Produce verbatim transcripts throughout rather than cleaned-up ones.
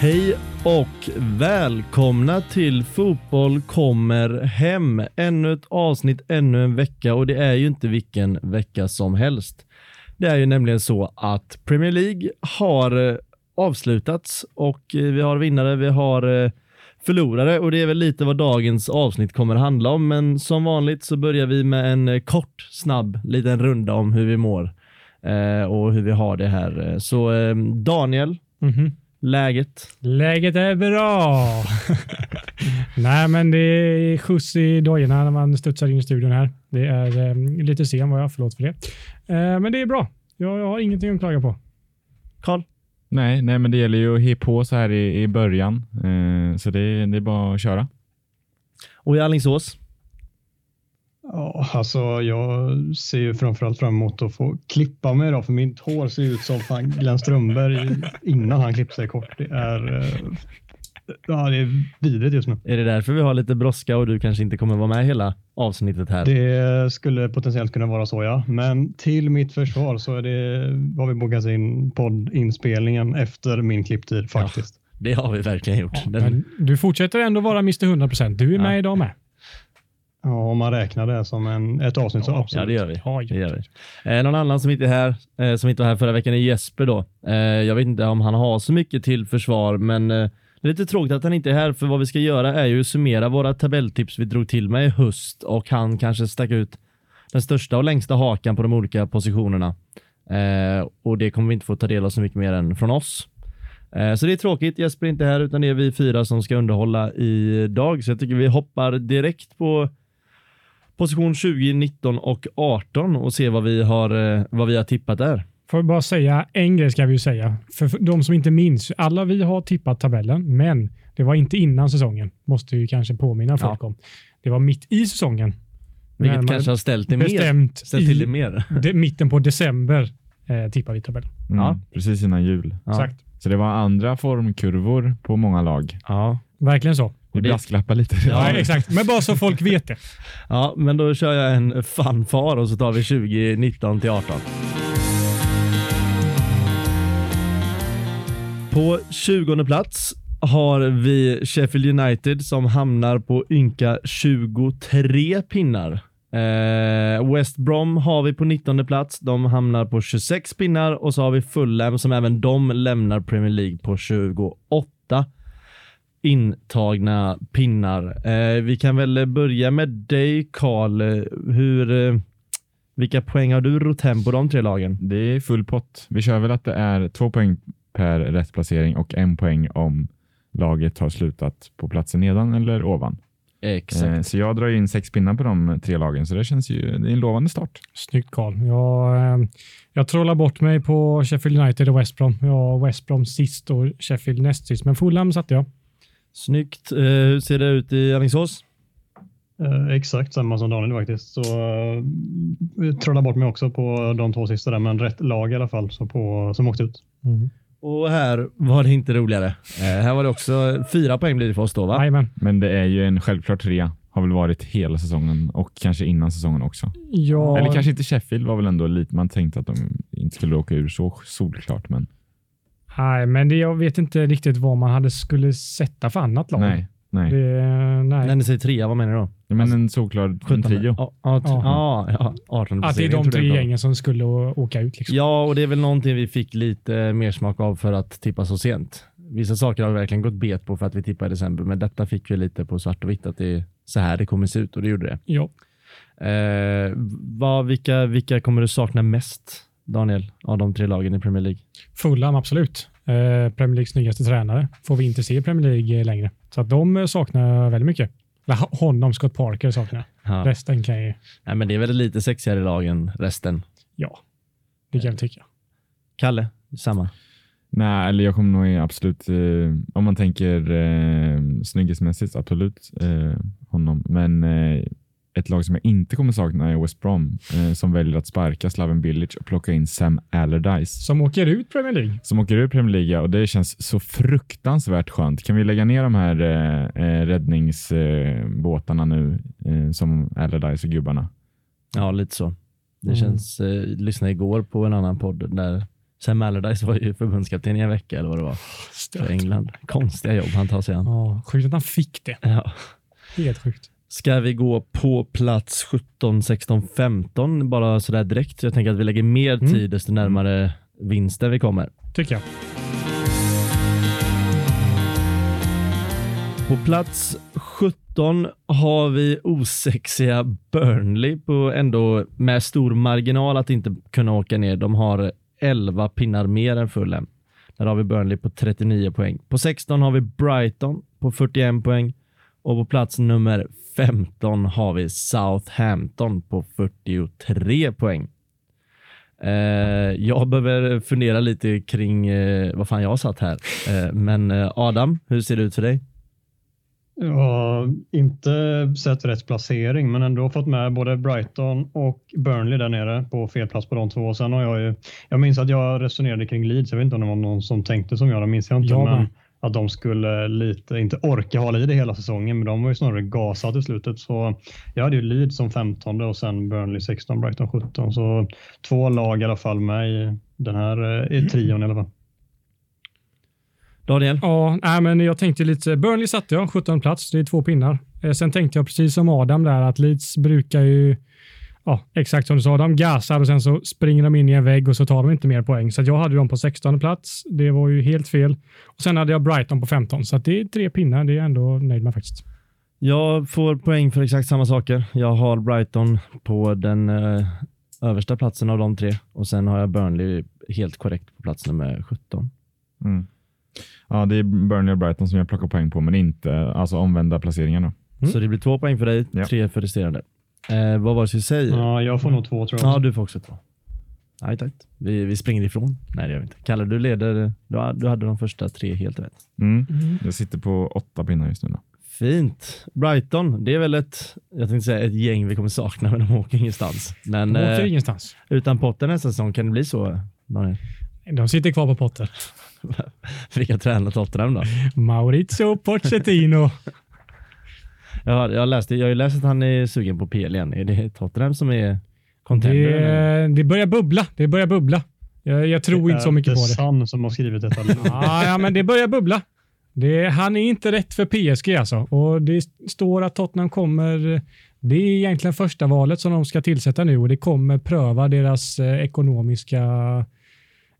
Hej och välkomna till Fotboll kommer hem. Ännu ett avsnitt, ännu en vecka, och det är ju inte vilken vecka som helst. Det är ju nämligen så att Premier League har avslutats och vi har vinnare, vi har förlorare, och det är väl lite vad dagens avsnitt kommer handla om. Men som vanligt så börjar vi med en kort, snabb liten runda om hur vi mår och hur vi har det här. Så Daniel... Mm-hmm. Läget? Läget är bra! Nej, men det är skjuts i dojorna när man studsar in i studion här. Det är eh, lite sen vad jag förlåt för det. Eh, men det är bra. Jag, jag har ingenting att klaga på. Karl? Nej, nej, men det gäller ju att he på så här i, i början. Eh, så det, det är bara att köra. Och i Alingsås? Ja, alltså jag ser ju framförallt fram emot att få klippa mig då, för mitt hår ser ut som fan Glenn Strömberg innan han klippte sig kort. Det är, ja, det är vidrigt just nu. Är det därför vi har lite brådska och du kanske inte kommer vara med hela avsnittet här? Det skulle potentiellt kunna vara så, ja. Men till mitt försvar så är det, har vi bokat in poddinspelningen efter min klipptid faktiskt. Ja, det har vi verkligen gjort. Ja, men du fortsätter ändå vara mister hundra procent. Du är med ja. Idag med. Ja, om man räknar det som en, ett avsnitt så ja, absolut. Ja, det gör vi. Ja, det gör vi. Eh, någon annan som inte är här, eh, som inte var här förra veckan är Jesper då. Eh, jag vet inte om han har så mycket till försvar, men eh, det är lite tråkigt att han inte är här, för vad vi ska göra är ju summera våra tabelltips vi drog till med i höst, och han kanske stack ut den största och längsta hakan på de olika positionerna. Eh, och det kommer vi inte få ta del av så mycket mer än från oss. Så det är tråkigt, Jesper är inte här, utan det är vi fyra som ska underhålla idag. Så jag tycker vi hoppar direkt på position tjugo, nitton och arton och ser vad vi har, vad vi har tippat där. Får jag bara säga, en grej ska vi ju säga. För de som inte minns, alla vi har tippat tabellen, men det var inte innan säsongen. Måste ju kanske påminna folk ja. om. Det var mitt i säsongen. Vilket kanske har ställt det mer. Ställt till det mer. De, mitten på december eh, tippar vi tabellen. Mm, ja, precis innan jul. Ja. Exakt. Så det var andra formkurvor på många lag. Ja, verkligen så. Vi brasklappar lite. Ja, exakt. Men bara så folk vet det. Ja, men då kör jag en fanfar och så tar vi tjugo, nitton till arton. På tjugonde plats har vi Sheffield United som hamnar på ynka tjugotre pinnar. Eh, West Brom har vi på nittonde plats. De hamnar på tjugosex pinnar. Och så har vi Fulham som även de lämnar Premier League på tjugoåtta intagna pinnar. eh, Vi kan väl börja med dig, Karl. Hur, eh, vilka poäng har du rott hem på de tre lagen? Det är full pott. Vi kör väl att det är två poäng per rätt placering och en poäng om laget har slutat på platsen nedan eller ovan. Exakt. Så jag drar in sex pinnar på de tre lagen, så det känns ju, det är en lovande start. Snyggt, Karl. Jag, jag trollar bort mig på Sheffield United och West Brom. Jag West Brom sist och Sheffield näst sist, men Fulham satte jag. Snyggt. Eh, hur ser det ut i Alingsås? Eh, exakt samma som Daniel faktiskt. Så eh, trollar bort mig också på de två sista där, men rätt lag i alla fall så på, som åkte ut. Mm. Och här var det inte roligare. Eh, här var det också fyra poäng blir det för oss då, va? Jajamän. Men det är ju en självklart trea. Har väl varit hela säsongen och kanske innan säsongen också. Ja. Eller kanske inte Sheffield var väl ändå lite. Man tänkte att de inte skulle åka ur så solklart, men... Nej, men det, jag vet inte riktigt vad man hade skulle sätta för annat lag. Nej, nej. Det, nej. När ni säger trea, vad menar du då? Ja, men alltså, en solklar sjutton tio. Ja, ja, arton. Att det är de tre gängen som skulle åka ut liksom. Ja, och det är väl någonting vi fick lite mer smak av för att tippa så sent. Vissa saker har vi verkligen gått bet på för att vi tippade i december, men detta fick vi lite på svart och vitt att det är så här det kommer se ut, och det gjorde det. Ja. Eh, vad, vilka, vilka kommer du sakna mest, Daniel, av de tre lagen i Premier League? Fulham, absolut. Eh, Premier Leagues snyggaste tränare får vi inte se i Premier League längre. Så att de saknar väldigt mycket. Eller honom, Scott Parker saknar. Ja. Resten kan ju... Nej, men det är väl lite sexigare i lagen, resten. Ja, det kan jag tycka. Kalle, samma. Nej, eller jag kommer nog absolut, eh, om man tänker eh, snyggismässigt, absolut eh, honom. Men eh, ett lag som jag inte kommer sakna är West Brom, eh, som väljer att sparka Slaven Bilic och plocka in Sam Allardyce. Som åker ut Premier League. Som åker ut Premier League, och det känns så fruktansvärt skönt. Kan vi lägga ner de här eh, räddningsbåtarna eh, nu, eh, som Allardyce och gubbarna? Ja, lite så. Det mm. känns, eh, lyssnade igår på en annan podd där Sam Allardyce var ju förbundskapten i en vecka eller vad det var. Stört. För England. Konstiga jobb han tar sig an. Ja, sjukt att han fick det. Ja. Helt sjukt. Ska vi gå på plats sjutton, sexton, femton bara sådär direkt? Jag tänker att vi lägger mer tid mm. desto närmare vinsten vi kommer. Tycker jag. På plats sjutton har vi osexiga Burnley, på ändå med stor marginal att inte kunna åka ner. De har elva pinnar mer än Fulham. Där har vi Burnley på trettionio poäng. På sexton har vi Brighton på fyrtioett poäng. Och på plats nummer femton har vi Southampton på fyrtiotre poäng. Eh, jag behöver fundera lite kring eh, vad fan jag har satt här. Eh, men eh, Adam, hur ser det ut för dig? Ja, inte sett rätt placering, men ändå fått med både Brighton och Burnley där nere på fel plats på de två. Och sen har jag ju, jag minns att jag resonerade kring Leeds. Jag vet inte om det var någon som tänkte som jag, det minns jag inte. Ja, men att de skulle lite, inte orka hålla i det hela säsongen, men de var ju snarare gasade i slutet. Så jag hade ju Leeds som femton och sen Burnley sexton, Brighton sjutton. Så två lag i alla fall med i den här i trion i alla fall. Daniel? Ja, nej, men jag tänkte lite, Burnley satte jag, sjutton plats, det är två pinnar. Eh, sen tänkte jag precis som Adam där att Leeds brukar ju, ja, exakt som du sa, de gasar och sen så springer de in i en vägg och så tar de inte mer poäng. Så att jag hade dem på sexton plats, det var ju helt fel. Och sen hade jag Brighton på femton, så att det är tre pinnar, det är ändå nöjd med faktiskt. Jag får poäng för exakt samma saker. Jag har Brighton på den eh, översta platsen av de tre och sen har jag Burnley helt korrekt på plats nummer sjutton. Mm. Ja, det är Burnley och Brighton som jag plockar poäng på, men inte alltså omvända placeringarna. Mm. Så det blir två poäng för dig, ja. Tre för resterande. Eh, vad var det du säger? Ja, jag får nog två, tror jag. Ja, du får också två. Nej, tack. Vi, vi springer ifrån. Nej, det gör vi inte. Kalle, du leder. Du, du hade de första tre helt rätt. Mm. Mm. Jag sitter på åtta pinnar just nu då. Fint. Brighton, det är väl ett, jag tänkte säga ett gäng vi kommer sakna, men de åker ingenstans. Men, de åker ingenstans. Eh, utan potten nästa säsong, kan det bli så, Daniel? De sitter kvar på potten. Vilka tränare Tottenham då? Maurizio Pochettino. Ja, jag läste, jag har ju läst att han är sugen på P L igen. Är det Tottenham som är contender? Det, det börjar bubbla, det börjar bubbla. Jag, jag tror inte så mycket på det. Det är Sam som har skrivit detta. Ja, ja, men det börjar bubbla. Det, han är inte rätt för P S G alltså. Och det står att Tottenham kommer, det är egentligen första valet som de ska tillsätta nu. Och det kommer pröva deras eh, ekonomiska...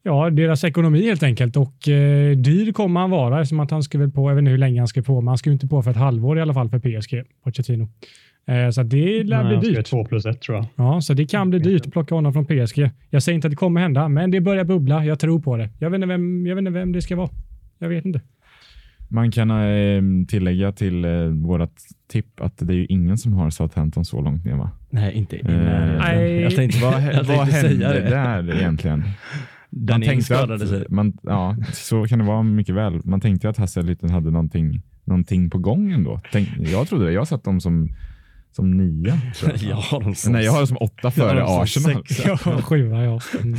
Ja, deras ekonomi helt enkelt. Och eh, dyr kommer han vara, eftersom att han skriver på, även hur länge han skriver på. Men han skriver inte på för ett halvår i alla fall för P S G, Pochettino. Eh, så det lär Nej, bli dyrt. två plus ett tror jag. Ja, så det kan bli dyrt att plocka honom från P S G. Jag säger inte att det kommer hända, men det börjar bubbla. Jag tror på det. Jag vet inte vem, jag vet inte vem det ska vara. Jag vet inte. Man kan eh, tillägga till eh, vårat tipp att det är ju ingen som har Southampton så långt ner, va? Nej, inte innan. Eh, jag tänkte, vad, jag vad hände där egentligen? Man tänkte att, man, ja, så kan det vara mycket väl. Man tänkte att Hasseliten hade någonting, någonting på gång ändå. Tänk, jag trodde det. Jag satt dem som, som nia. Jag har dem som, nej, jag har dem som åtta före Arsenal. Jag har sjua, ja. Mm.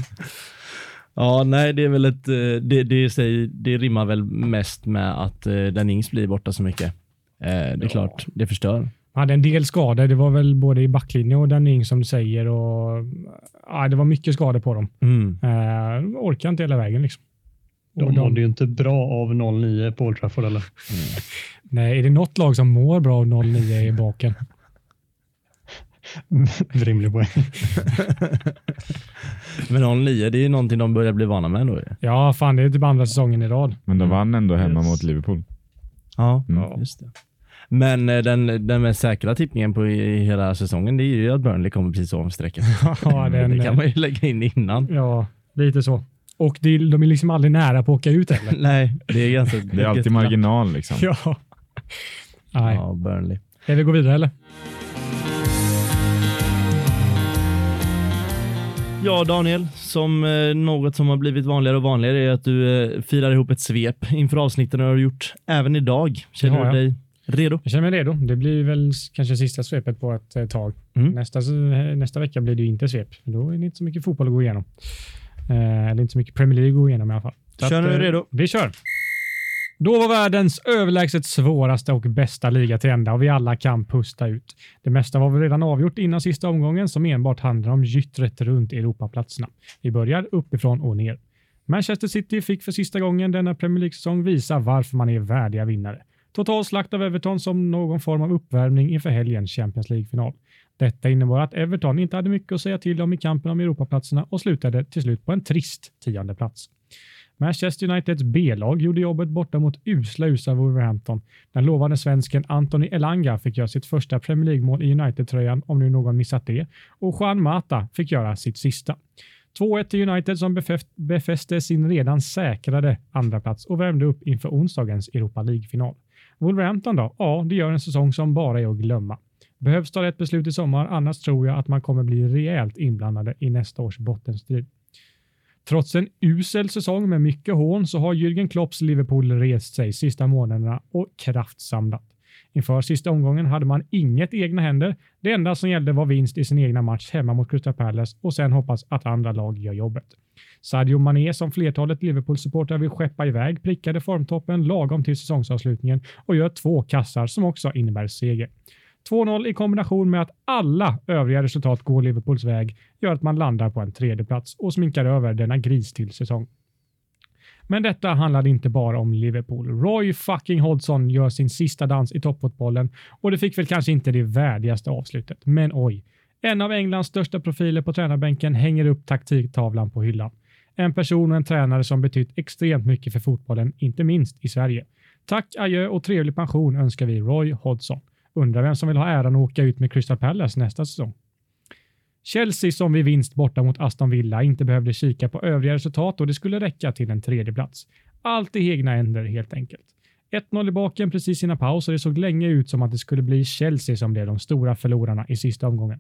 Ja, nej, det är väl ett... Det, det, säger, det rimmar väl mest med att den Ings blir borta så mycket. Eh, det är ja. klart, det förstör. Han hade en del skador. Det var väl både i backlinjen och den Ings som du säger. Och, ja, det var mycket skador på dem. Mm. Eh, de orkade inte hela vägen liksom. De, de mådde ju inte bra av noll nio på Old Trafford eller? Mm. Nej, är det något lag som mår bra av noll nio i baken? Rimlig poäng. Men noll nio, det är ju någonting de börjar bli vana med ändå. Ja, fan, det är typ andra säsongen i rad. Men de vann ändå hemma yes. mot Liverpool. Ja, mm. just det. Men den, den mest säkra tippningen på i hela säsongen, det är ju att Burnley kommer precis om sträckan. Ja, den, det kan man ju lägga in innan. Ja, lite så. Och det, de är liksom aldrig nära på att åka ut eller? Nej, det är ganska... Det är alltid marginal liksom. Ja. Nej. Ja, Burnley. Ska vi gå vidare eller? Ja, Daniel, som eh, något som har blivit vanligare och vanligare är att du eh, firar ihop ett svep inför avsnitten och har gjort även idag. Känner ja, ja. du dig redo? Jag känner mig redo. Det blir väl kanske sista svepet på ett eh, tag. Mm. Nästa, nästa vecka blir det ju inte svep. Då är det inte så mycket fotboll att gå igenom. Eh, eller inte så mycket Premier League att gå igenom i alla fall. Så kör att, eh, redo? Vi kör! Då var världens överlägset svåraste och bästa liga till ända och vi alla kan pusta ut. Det mesta var väl redan avgjort innan sista omgången som enbart handlar om gyttret runt Europaplatserna. Vi börjar uppifrån och ner. Manchester City fick för sista gången denna Premier League-säsong visa varför man är värdiga vinnare. Total slakt av Everton som någon form av uppvärmning inför helgens Champions League-final. Detta innebar att Everton inte hade mycket att säga till om i kampen om Europaplatserna och slutade till slut på en trist tionde plats. Manchester Uniteds B-lag gjorde jobbet borta mot usla usla Wolverhampton. Den lovande svensken Anthony Elanga fick göra sitt första Premier League-mål i United-tröjan, om nu någon missat det. Och Juan Mata fick göra sitt sista. två ett till United som befäst- befäste sin redan säkrade andra plats och värmde upp inför onsdagens Europa League-final. Wolverhampton då? Ja, det gör en säsong som bara är att glömma. Behövs ta rätt beslut i sommar, annars tror jag att man kommer bli rejält inblandade i nästa års bottenstrid. Trots en usel säsong med mycket hån så har Jürgen Klopps Liverpool rest sig sista månaderna och kraftsamlat. Inför sista omgången hade man inget egna händer. Det enda som gällde var vinst i sin egna match hemma mot Crystal Palace och sen hoppas att andra lag gör jobbet. Sadio Mané, som flertalet Liverpool-supportrar vill skeppa iväg, prickade formtoppen lagom till säsongsavslutningen och gör två kassar som också innebär seger. två noll i kombination med att alla övriga resultat går Liverpools väg gör att man landar på en tredje plats och sminkar över denna gris till säsong. Men detta handlade inte bara om Liverpool. Roy fucking Hodgson gör sin sista dans i toppfotbollen och det fick väl kanske inte det värdigaste avslutet. Men oj, en av Englands största profiler på tränarbänken hänger upp taktiktavlan på hyllan. En person och en tränare som betytt extremt mycket för fotbollen, inte minst i Sverige. Tack, adjö och trevlig pension önskar vi Roy Hodgson. Undrar vem som vill ha äran att åka ut med Crystal Palace nästa säsong. Chelsea, som vid vinst borta mot Aston Villa inte behövde kika på övriga resultat och det skulle räcka till en tredje plats. Allt i egna händer helt enkelt. ett noll i baken precis innan paus och det såg länge ut som att det skulle bli Chelsea som blev de stora förlorarna i sista omgången.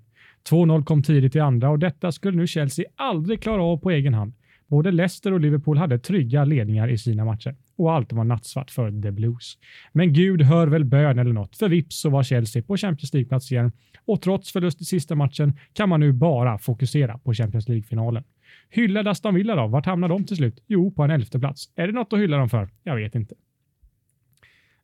två noll kom tidigt i andra och detta skulle nu Chelsea aldrig klara av på egen hand. Både Leicester och Liverpool hade trygga ledningar i sina matcher. Och allt var nattsvart för The Blues. Men gud hör väl bön eller något. För vips så var Chelsea på Champions League-plats igen. Och trots förlust i sista matchen kan man nu bara fokusera på Champions League-finalen. Hyllade Aston Villa då? Vart hamnar de till slut? Jo, på en elfte plats. Är det något att hylla dem för? Jag vet inte.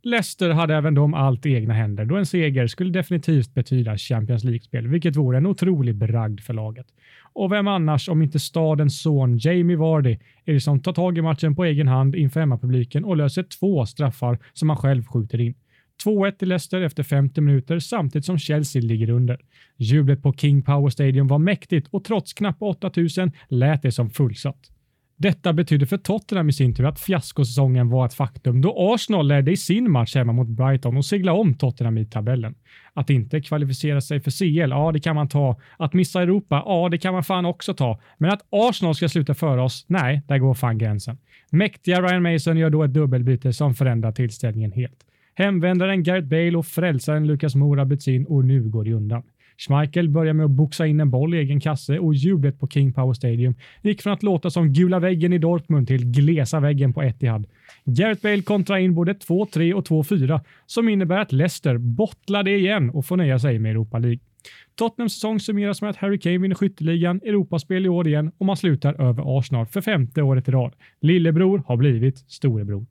Leicester hade även de allt i egna händer då en seger skulle definitivt betyda Champions League-spel, vilket vore en otrolig bragd för laget. Och vem annars om inte stadens son Jamie Vardy är det som tar tag i matchen på egen hand inför hemmapubliken och löser två straffar som han själv skjuter in. två ett till Leicester efter femtio minuter samtidigt som Chelsea ligger under. Jublet på King Power Stadium var mäktigt och trots knappt åtta tusen lät det som fullsatt. Detta betyder för Tottenham i sin tur att fiaskosäsongen var ett faktum då Arsenal ledde i sin match hemma mot Brighton och segla om Tottenham i tabellen. Att inte kvalificera sig för C L, ja det kan man ta. Att missa Europa, ja det kan man fan också ta. Men att Arsenal ska sluta före oss, nej, där går fan gränsen. Mäktiga Ryan Mason gör då ett dubbelbyte som förändrar tillställningen helt. Hemvändaren Gareth Bale och frälsaren Lucas Moura byts in och nu går det undan. Schmeichel börjar med att boxa in en boll i egen kasse och jublet på King Power Stadium gick från att låta som gula väggen i Dortmund till glesa väggen på Etihad. Gareth Bale kontrar in både två tre och två fyra som innebär att Leicester bottlar det igen och får nöja sig med Europa League. Tottenhams säsong summeras med att Harry Kane vinner skytteligan, Europaspel i år igen och man slutar över Arsenal för femte året i rad. Lillebror har blivit storebror.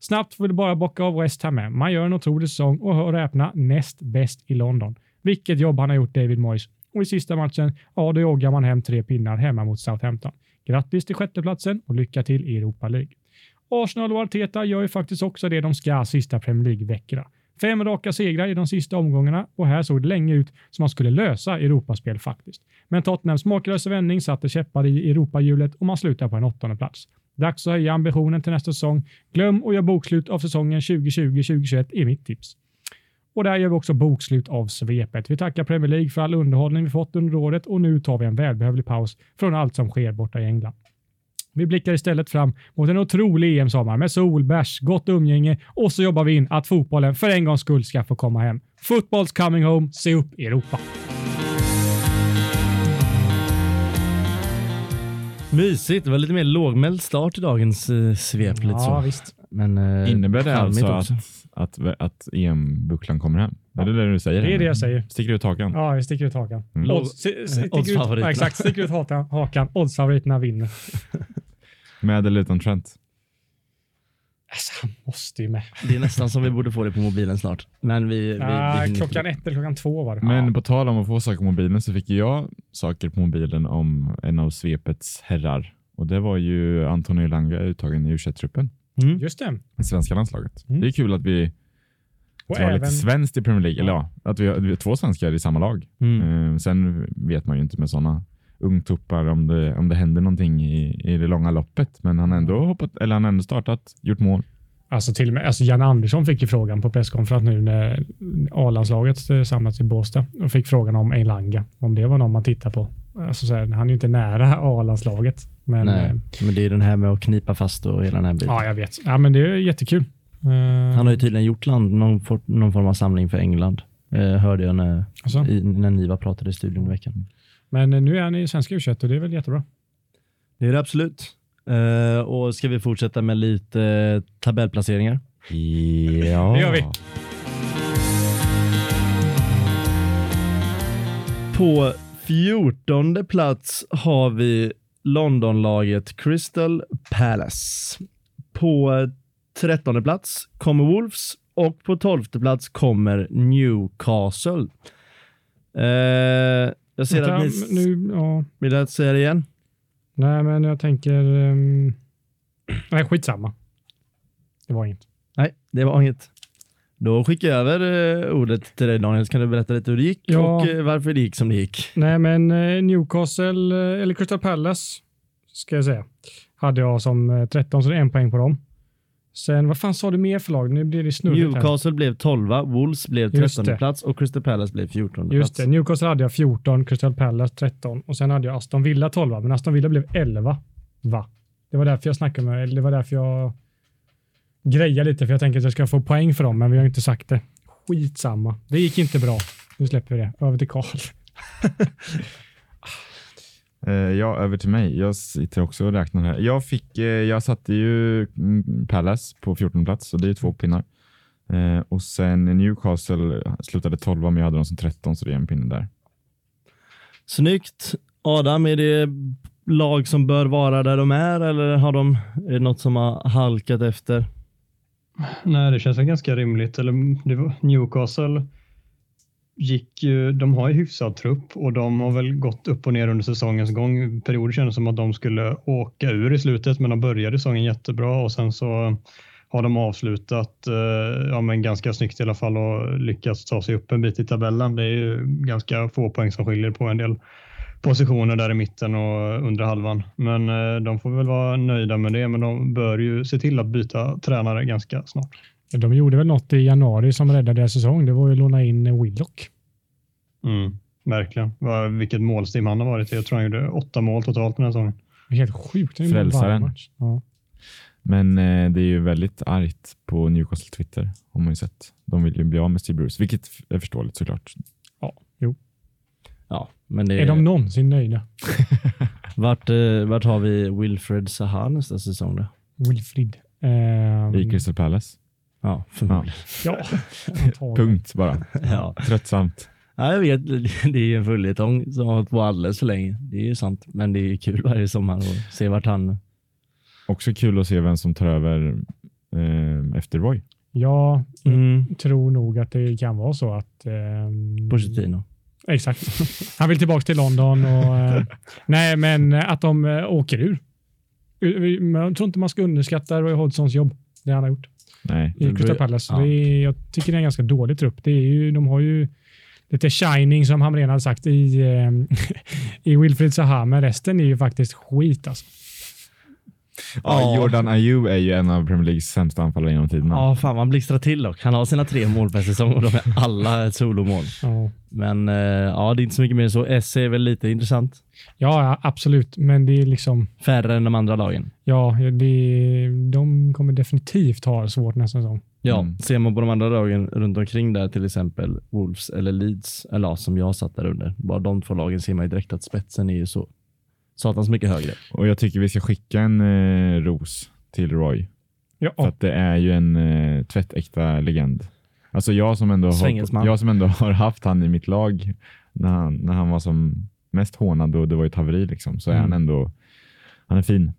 Snabbt får det bara bocka av West Ham med. Man gör en otrolig säsong och hör räpna näst bäst i London. Vilket jobb han har gjort, David Moyes. Och i sista matchen, ja då joggar man hem tre pinnar hemma mot Southampton. Grattis till sjätteplatsen och lycka till i Europa League. Arsenal och Arteta gör ju faktiskt också det de ska sista Premier League-veckorna. Fem raka segrar i de sista omgångarna och här såg det länge ut som man skulle lösa Europaspel faktiskt. Men Tottenhams makalösa vändning satte käppar i Europahjulet och man slutar på en åttonde plats. Dags att höja ambitionen till nästa säsong. Glöm och gör bokslut av säsongen tjugo tjugo tjugo tjugoett i mitt tips. Och där gör vi också bokslut av svepet. Vi tackar Premier League för all underhållning vi fått under året och nu tar vi en välbehövlig paus från allt som sker borta i England. Vi blickar istället fram mot en otrolig E M-sommar med sol, bärs, gott umgänge och så jobbar vi in att fotbollen för en gångs skull ska få komma hem. Football's coming home, se upp Europa! Mysigt, det var lite mer lågmäld start i dagens eh, svep. Ja, lite så. Visst. Men, eh, innebär det alltså att, att, att, att E M-bucklan kommer hem? Ja. Är det det du säger? Det är det jag säger. Sticker ut hakan? Ja, vi sticker ut hakan. Mm. Odds, sticker Odds ut, favoriterna. Ja, exakt, sticker ut hakan. hakan. Oddsfavoriterna vinner. Med eller utan Trent? Alltså, han måste ju med. Det är nästan som vi borde få det på mobilen snart. Men vi, vi, ah, vi klockan ett eller klockan två var det. Men ja. På tal om att få saker på mobilen så fick jag saker på mobilen om en av svepets herrar. Och det var ju Anthony Elanga uttagen i U tjugoett-truppen. Mm. Just det. I svenska landslaget. Mm. Det är kul att vi att även... lite svenskt i Premier League. Eller ja, att vi har, vi har två svenskar i samma lag. Mm. Uh, sen vet man ju inte med sådana ungtuppar om det, om det händer någonting i, i det långa loppet. Men han har ändå hoppat, eller han ändå startat, gjort mål. Alltså till och med, alltså Jan Andersson fick ju frågan på presskonferens nu när A-landslaget samlats i Båstad och fick frågan om Elanga, om det var någon man tittar på. Alltså så här, han är ju inte nära A-landslaget. Men, Nej, eh, men det är den här med att knipa fast och hela den här biten. Ja, jag vet. Ja, men det är jättekul. Uh, han har ju tydligen gjort land, någon, for, någon form av samling för England. Uh, hörde jag när, alltså? i, när Niva pratade i studion i veckan. Men nu är han i svenska U tjugoett och det är väl jättebra. Det är det absolut. Uh, och ska vi fortsätta med lite uh, tabellplaceringar? Ja. Det gör vi. På fjortonde plats har vi Londonlaget Crystal Palace. På trettonde plats kommer Wolves och på tolfte plats kommer Newcastle. Uh, Jag ser Vänta, att ni... Nu, ja. Vill du säga det igen? Nej, men jag tänker... Um... Nej, skitsamma. Det var inget. Nej, det var inget. Då skickar jag över uh, ordet till dig, Daniel. Så kan du berätta lite hur det gick ja. och uh, varför det gick som det gick. Nej, men uh, Newcastle, uh, eller Crystal Palace, ska jag säga, hade jag som uh, tretton, så det är en poäng på dem. Sen, vad fan sa du mer för lag? Nu blir det snurrigt. Newcastle här. Blev tolva, Wolves blev trettonde plats och Crystal Palace blev fjortonde plats. Just det, Newcastle hade jag fjorton, Crystal Palace tretton och sen hade jag Aston Villa tolv, men Aston Villa blev elva. Va? Det var därför jag snackade med, eller det var därför jag grejade lite, för jag tänkte att jag ska få poäng för dem, men vi har inte sagt det. Skitsamma. Det gick inte bra. Nu släpper vi det. Över till Karl. Ja, över till mig. Jag sitter också och räknar här. Jag, fick, jag satte ju Palace på fjortonde plats, så det är ju två pinnar. Och sen Newcastle slutade tolv, men jag hade dem som tretton, så det är en pinne där. Snyggt. Adam, är det lag som bör vara där de är, eller har de, är det något som har halkat efter? Nej, det känns ganska rimligt. Eller, Newcastle... gick, de har ju hyfsad trupp och de har väl gått upp och ner under säsongens gång. Perioder kändes som att de skulle åka ur i slutet, men de började säsongen jättebra och sen så har de avslutat ja, men ganska snyggt i alla fall och lyckats ta sig upp en bit i tabellen. Det är ju ganska få poäng som skiljer på en del positioner där i mitten och under halvan. Men de får väl vara nöjda med det, men de bör ju se till att byta tränare ganska snart. De gjorde väl något i januari som räddade deras säsong. Det var ju att låna in Willock. Mm, verkligen. Vilket målstim han har varit i. Jag tror han gjorde åtta mål totalt den här säsongen. Helt sjukt. Frälsaren. Ja. Men eh, det är ju väldigt argt på Newcastle Twitter. Om man ju sett. De vill ju bli av med Steve Bruce. Vilket är förståeligt såklart. Ja, jo. Ja, men det... Är de någonsin nöjda? vart, eh, vart har vi Wilfred Zaha nästa säsong då? Wilfred. Um... I Crystal Palace. Ja, förmodligen. Ja. Punkt bara. Ja. Tröttsamt. Ja, jag vet, det är en följetong som har hållit på alldeles för länge. Det är ju sant, men det är kul varje sommar att se vart han... Också kul att se vem som tar över eh, efter Roy. Ja, mm. Jag tror nog att det kan vara så att... Eh, Pochettino. Exakt. Han vill tillbaka till London och... Eh, nej, men att de eh, åker ur. Jag tror inte man ska underskatta Roy Hodgsons jobb, det han har gjort. Nej, i Crystal Palace. Ja. Det, jag tycker det är en ganska dålig trupp. Det är ju, de har ju lite shining som Hamrén hade sagt i, eh, i Wilfred Zaha, men resten är ju faktiskt skit alltså. Ja, ja. Jordan Ayew är ju en av Premier Leagues sämsta anfallare genom tiden. Ja, fan, man blixtrar till och han har sina tre mål per säsong och de är alla ett solomål. Ja. Men eh, ja, det är inte så mycket mer så. S C är väl lite intressant. Ja, ja, absolut. Men det är liksom... Färre än de andra lagen. Ja, det, de kommer definitivt ha svårt nästa säsong. Ja, mm. Ser man på de andra lagen runt omkring där, till exempel Wolves eller Leeds, eller som jag satt där under. Bara de två lagen ser man direkt att spetsen är ju så satans mycket högre. Och jag tycker vi ska skicka en eh, ros till Roy. Ja. För att det är ju en eh, tvättäkta legend. Alltså jag som ändå har, jag som ändå har haft han i mitt lag när han, när han var som mest hånad och det var ju ett haveri liksom, så är mm. han ändå, han är fin.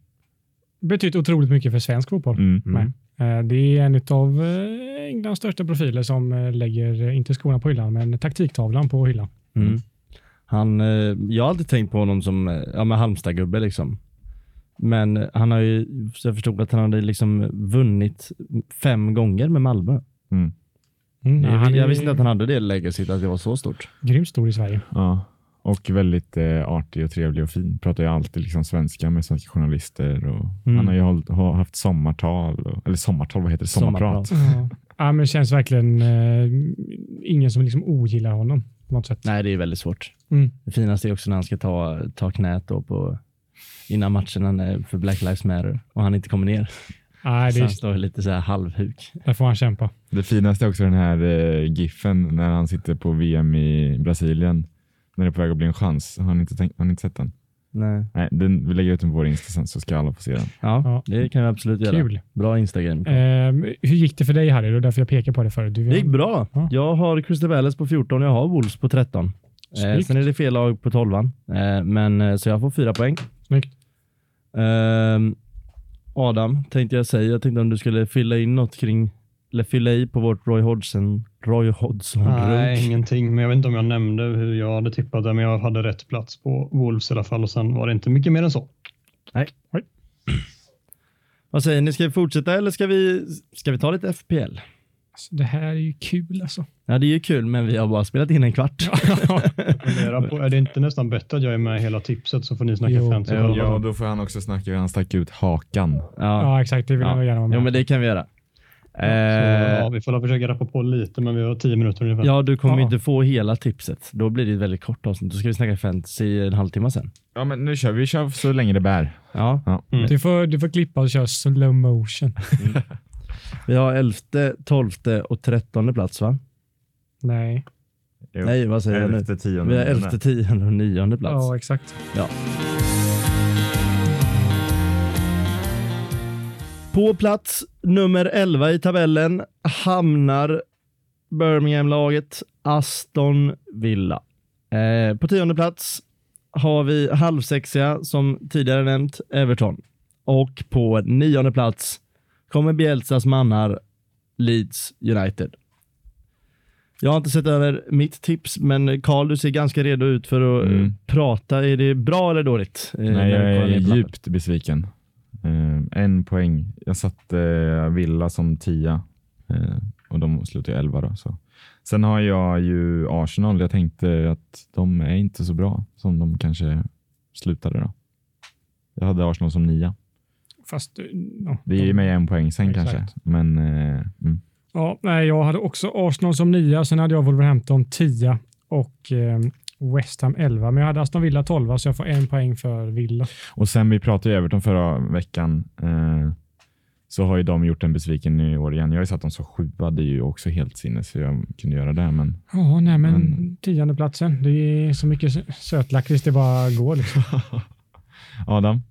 Betyder otroligt mycket för svensk fotboll. Mm. Mm. Det är en av Englands största profiler som lägger, inte skorna på hyllan, men taktiktavlan på hyllan. Mm. Han, jag har alltid tänkt på honom som ja, med Halmstad-gubbe liksom. Men han har ju, så jag förstod att han hade liksom vunnit fem gånger med Malmö. Mm. Mm, jag, han, jag visste inte att han hade det legacyt, att det var så stort. Grymt stor i Sverige. Ja, och väldigt eh, artig och trevlig och fin. Pratar ju alltid liksom svenska med svenska journalister. Och mm. Han har ju hållit, har haft sommartal, och, eller sommartal, vad heter det? Sommarprat. Sommarprat. Ja. Ja, men det känns verkligen eh, ingen som liksom ogillar honom på något sätt. Nej, det är väldigt svårt. Mm. Det finaste är också när han ska ta, ta knät då på, innan matchen för Black Lives Matter och han inte kommer ner. Nej, det är... Han står lite så här halvhuk. Där får han kämpa. Det finaste är också den här eh, giffen när han sitter på V M i Brasilien. När det är på väg att bli en chans. Har ni inte, tänkt, har ni inte sett den? Nej. Nej den, vi lägger ut den på vår Insta sen så ska alla få se den. Ja, ja. Det kan vi absolut göra. Kul. Bra Instagram. Eh, hur gick det för dig Harry? Det var därför jag pekar på det förut. Du, det gick bra. Ja. Jag har Crystal Palace på fjorton och jag har Wolves på tretton. Eh, sen är det fel lag på tolvan. Eh, men, så jag får fyra poäng. Snyggt. Eh, Adam, tänkte jag säga, jag tänkte om du skulle fylla in något kring, eller fylla i på vårt Roy Hodgson, Roy Hodgson. Nej, runk. Ingenting, men jag vet inte om jag nämnde hur jag hade tippat det, men jag hade rätt plats på Wolves i alla fall och sen var det inte mycket mer än så. Nej. Nej. Vad säger ni, ska vi fortsätta eller ska vi, ska vi ta lite F P L? Alltså, det här är ju kul alltså. Ja, det är ju kul, men vi har bara spelat in en kvart. på, är det inte nästan bättre att jag är med hela tipset så får ni snacka fem till? Ja, och då får han också snacka, han stack ut hakan. Ja, ja exakt, det vill jag gärna vara med. Ja, men det kan vi göra. Ja, eh, så, ja, vi får försöka rappa på lite, men vi har tio minuter ungefär. Ja, du kommer ja. inte få hela tipset. Då blir det ett väldigt kort avsnitt. Då ska vi snacka fantasy en halvtimme sen. Ja, men nu kör vi. Vi kör så länge det bär. Ja. Ja. Mm. Du, får, du får klippa och köra slow motion. Mm. Vi har elfte, tolfte och trettonde plats, va? Nej. Jo. Nej, vad säger elfte, jag nu? Tionde, vi har elfte, tionde och nionde plats. Ja, exakt. Ja. På plats nummer elva i tabellen hamnar Birmingham-laget Aston Villa. Eh, på tionde plats har vi halvsexiga, som tidigare nämnt, Everton. Och på nionde plats kommer Bielsas mannar Leeds United. Jag har inte sett över mitt tips, men Carl, du ser ganska redo ut för att mm. prata. Är det bra eller dåligt? Nej, jag är djupt besviken. Uh, en poäng. Jag satte uh, Villa som tia uh, och de slutade elva då. Så. Sen har jag ju Arsenal. Jag tänkte att de är inte så bra som de kanske slutade då. Jag hade Arsenal som nia. Fast, no, det är ju med en poäng sen exakt. Kanske. Men, uh, mm. ja, nej, jag hade också Arsenal som nia. Sen hade jag Wolverhampton tia och uh, West Ham elva, men jag hade Aston Villa tolv så jag får en poäng för Villa. Och sen vi pratade ju Everton förra veckan eh, så har ju de gjort en besviken i år igen. Jag har ju satt dem så sjua, det är ju också helt sinnes så jag kunde göra det, men... Ja, nej men, men... tionde platsen, det är så mycket sö- sötlakrits det bara går liksom. Adam?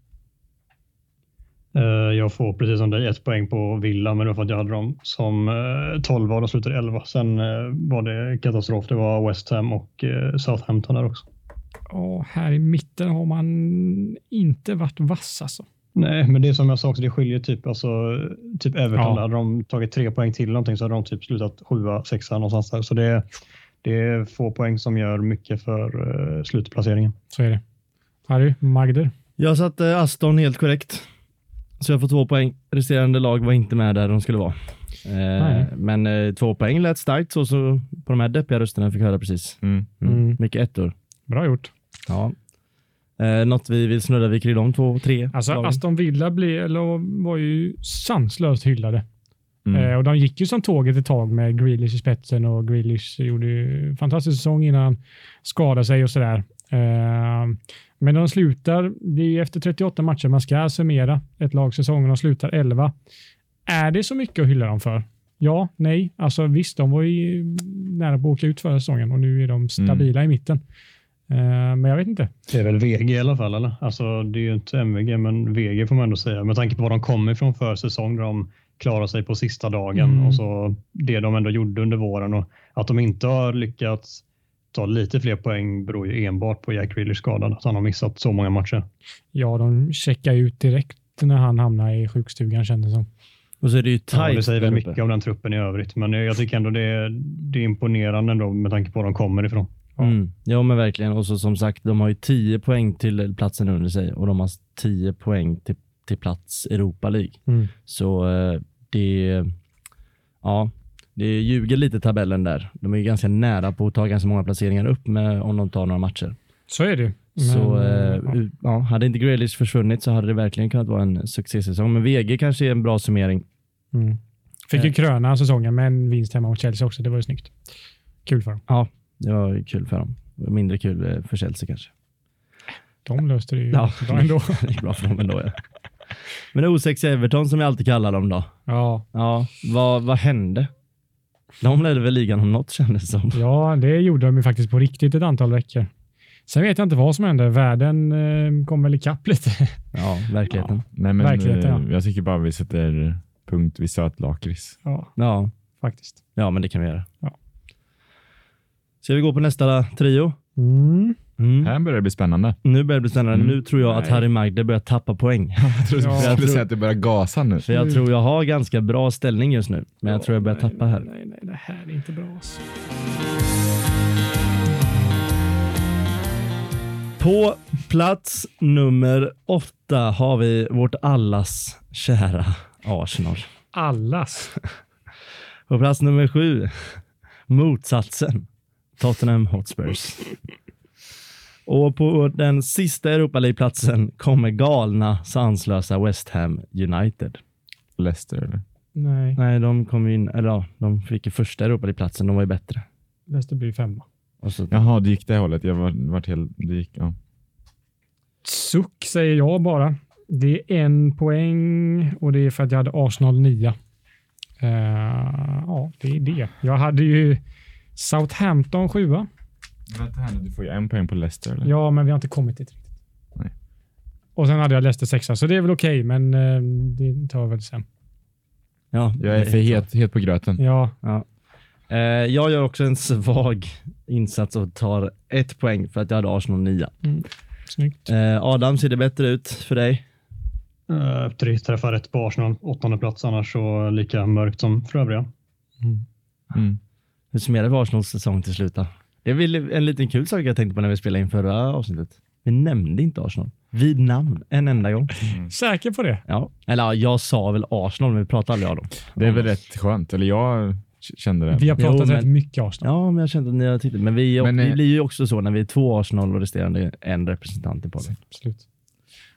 Uh, jag får precis som dig ett poäng på Villa, men det var för att jag hade dem som uh, tolv och de slutade elva. Sen uh, var det katastrof, det var West Ham och uh, Southampton där också. Oh, här i mitten har man inte varit vass alltså. Nej, men det är som jag sa också, det skiljer typ, alltså, typ Everton ja. Där hade de tagit tre poäng till någonting så hade de typ slutat sjua, sexa någonstans där. Så det, det är få poäng som gör mycket för uh, slutplaceringen. Så är det. Harry, Magder? Jag satte Aston helt korrekt. Så jag får två poäng. Resterande lag var inte med där de skulle vara. Eh, men eh, två poäng lät starkt. Så, så på de här deppiga rösterna fick jag höra precis. Mm. Mm. Mycket ettor. Bra gjort. Ja. Eh, något vi vill snurra vid kring de två, tre. Alltså lagen. Aston Villa blev, eller, var ju sanslöst hyllade. Mm. Eh, och de gick ju som tåget ett tag med Grealish i spetsen. Och Grealish gjorde ju fantastisk säsong innan han skadade sig och sådär. Eh, Men de slutar, det är efter trettioåtta matcher man ska summera ett lagsäsong och de slutar elva. Är det så mycket att hylla dem för? Ja, nej. Alltså visst, de var ju nära på att åka ut förra säsongen och nu är de stabila mm. i mitten. Men jag vet inte. Det är väl V G i alla fall, eller? Alltså det är ju inte M V G, men V G får man ändå säga. Med tanke på vad de kommer ifrån för säsong, där de klarar sig på sista dagen. Mm. Och så det de ändå gjorde under våren. Och att de inte har lyckats ta lite fler poäng beror ju enbart på Jack Grealish skadad. Att han har missat så många matcher. Ja, de checkar ut direkt när han hamnar i sjukstugan, kändes det som. Och så är det ju tajt. Ja, det säger väl mycket om den truppen i övrigt. Men jag tycker ändå det är, det är imponerande ändå med tanke på vad de kommer ifrån. Mm. Ja men verkligen, och så som sagt de har ju tio poäng till platsen under sig och de har tio poäng till, till plats Europa League. Mm. Så det ja, det ljuger lite tabellen där. De är ju ganska nära på att ta ganska många placeringar upp med, om de tar några matcher. Så är det. Men, så ja. Ja, hade inte Grealish försvunnit så hade det verkligen kunnat vara en succésäsong, men V G kanske är en bra summering. Mm. Fick ju kröna säsongen med en vinst hemma mot Chelsea också, det var ju snyggt. Kul för dem. Ja. Det var kul för dem. Mindre kul för Chelsea kanske. De löste det ju ja. bra ändå. Det gick bra för dem ändå, ja. Men osexiga Everton som vi alltid kallar dem då. Ja. Ja. Vad, vad hände? De ledde väl ligan om något, kändes det som. Ja, det gjorde de ju faktiskt på riktigt ett antal veckor. Sen vet jag inte vad som hände. Världen eh, kom väl i kapp lite. Ja, verkligheten. Ja. Nej, men verkligheten, ja. Jag tycker bara vi sätter punkt vid sötlakrits. Ja. Ja, faktiskt. Ja, men det kan vi göra. Ja. Ska vi gå på nästa trio? Mm. Mm. Här börjar det bli spännande. Nu börjar det bli spännande. Mm. Nu tror jag Nej. att Harry Magde börjar tappa poäng. Jag tror ja. jag skulle säga att det börjar gasa nu. För jag tror jag har ganska bra ställning just nu. Men jag ja, tror jag börjar nej, tappa här. Nej, nej, det här är inte bra. Så. På plats nummer åtta har vi vårt allas kära Arsenal. Allas? På plats nummer sju, motsatsen. Tottenham Hotspurs. Och på den sista Europa League-platsen kommer galna, sanslösa West Ham United. Leicester, eller? Nej. Nej, de kom in, eller ja, de fick ju första Europa League-platsen, de var ju bättre. Leicester blev femma. Och så, jaha, det gick det hållet. Jag var, var helt, det gick, ja. Suck, säger jag bara. Det är en poäng och det är för att jag hade Arsenal nio. Uh, ja, det är det. Jag hade ju Southampton sjua. Vänta här nu, du får ju en poäng på Leicester, eller? Ja, men vi har inte kommit dit riktigt. Nej. Och sen hade jag Leicester sexa, så det är väl okej, okay, men eh, det tar väl sen. Ja, jag är för het, het på gröten. Ja. ja. Eh, jag gör också en svag insats och tar ett poäng för att jag hade Arsenal nio. Mm. Snyggt. Eh, Adam, ser det bättre ut för dig? Uh, tre träffar rätt på Arsenal, åttonde plats, annars så lika mörkt som för övriga. Mm. Mm. Hur summerar vi Arsenals säsong till slut då? Det är väl en liten kul sak jag tänkte på när vi spelade in förra avsnittet. Vi nämnde inte Arsenal vid namn en enda gång. Mm. Säker på det? Ja. Eller jag sa väl Arsenal, men vi pratade aldrig om dem. Det är väl rätt skönt. Eller jag kände det. Vi har pratat jo, men, rätt mycket Arsenal. Ja, men jag kände att ni har tittat. Men vi, men, vi blir ju också så när vi är två Arsenal och resterande en representant i podden. Absolut.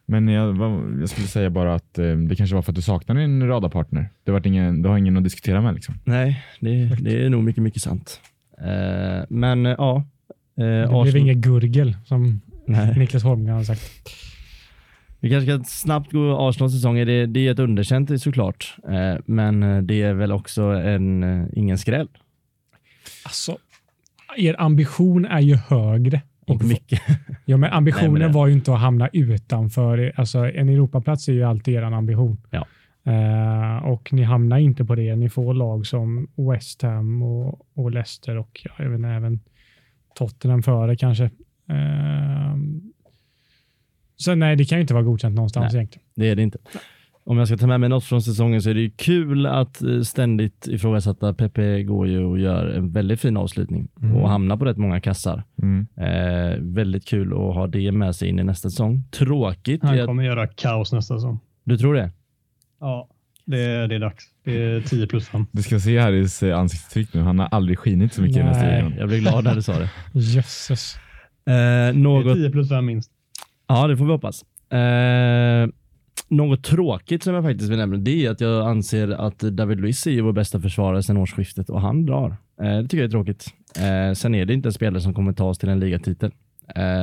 Men jag, jag skulle säga bara att eh, det kanske var för att du saknade din radarpartner. Det var ingen, du har ingen att diskutera med liksom. Nej, det, det är nog mycket, mycket sant. Eh, men eh, ja. Eh, det Arsenal blev inget gurgel som Nej. Niklas Holmgren har sagt. Vi kanske kan snabbt gå Arsenals säsonger. Det, det är ett underkänt såklart. Eh, men det är väl också en, ingen skräll. Alltså, er ambition är ju högre. Och mycket. Ja, men ambitionen Nej, men var ju inte att hamna utanför. Alltså, en Europaplats är ju alltid er ambition. Ja. Uh, och ni hamnar inte på det. Ni får lag som West Ham och, och Leicester och ja, även, även Tottenham före kanske. Uh, så nej, det kan ju inte vara godkänt någonstans nej, egentligen. Det är det inte. Om jag ska ta med mig något från säsongen så är det ju kul att ständigt ifrågasätta. Pepe går ju och gör en väldigt fin avslutning mm. och hamnar på rätt många kassar. Mm. Eh, väldigt kul att ha det med sig in i nästa säsong. Tråkigt. Han kommer att göra kaos nästa säsong. Du tror det? Ja, det, det är dags. Det är tio plus fem. Du ska se Harrys ansiktstryck nu. Han har aldrig skinit så mycket Nej. i nästa säsong. Jag blev glad när du sa det. Jösses. Eh, något... Det är tio plus fem minst. Ja, det får vi hoppas. Eh... Något tråkigt som jag faktiskt vill nämna, det är att jag anser att David Luiz är vår bästa försvarare sedan årsskiftet och han drar. Det tycker jag är tråkigt. Sen är det inte en spelare som kommer ta oss till en ligatitel.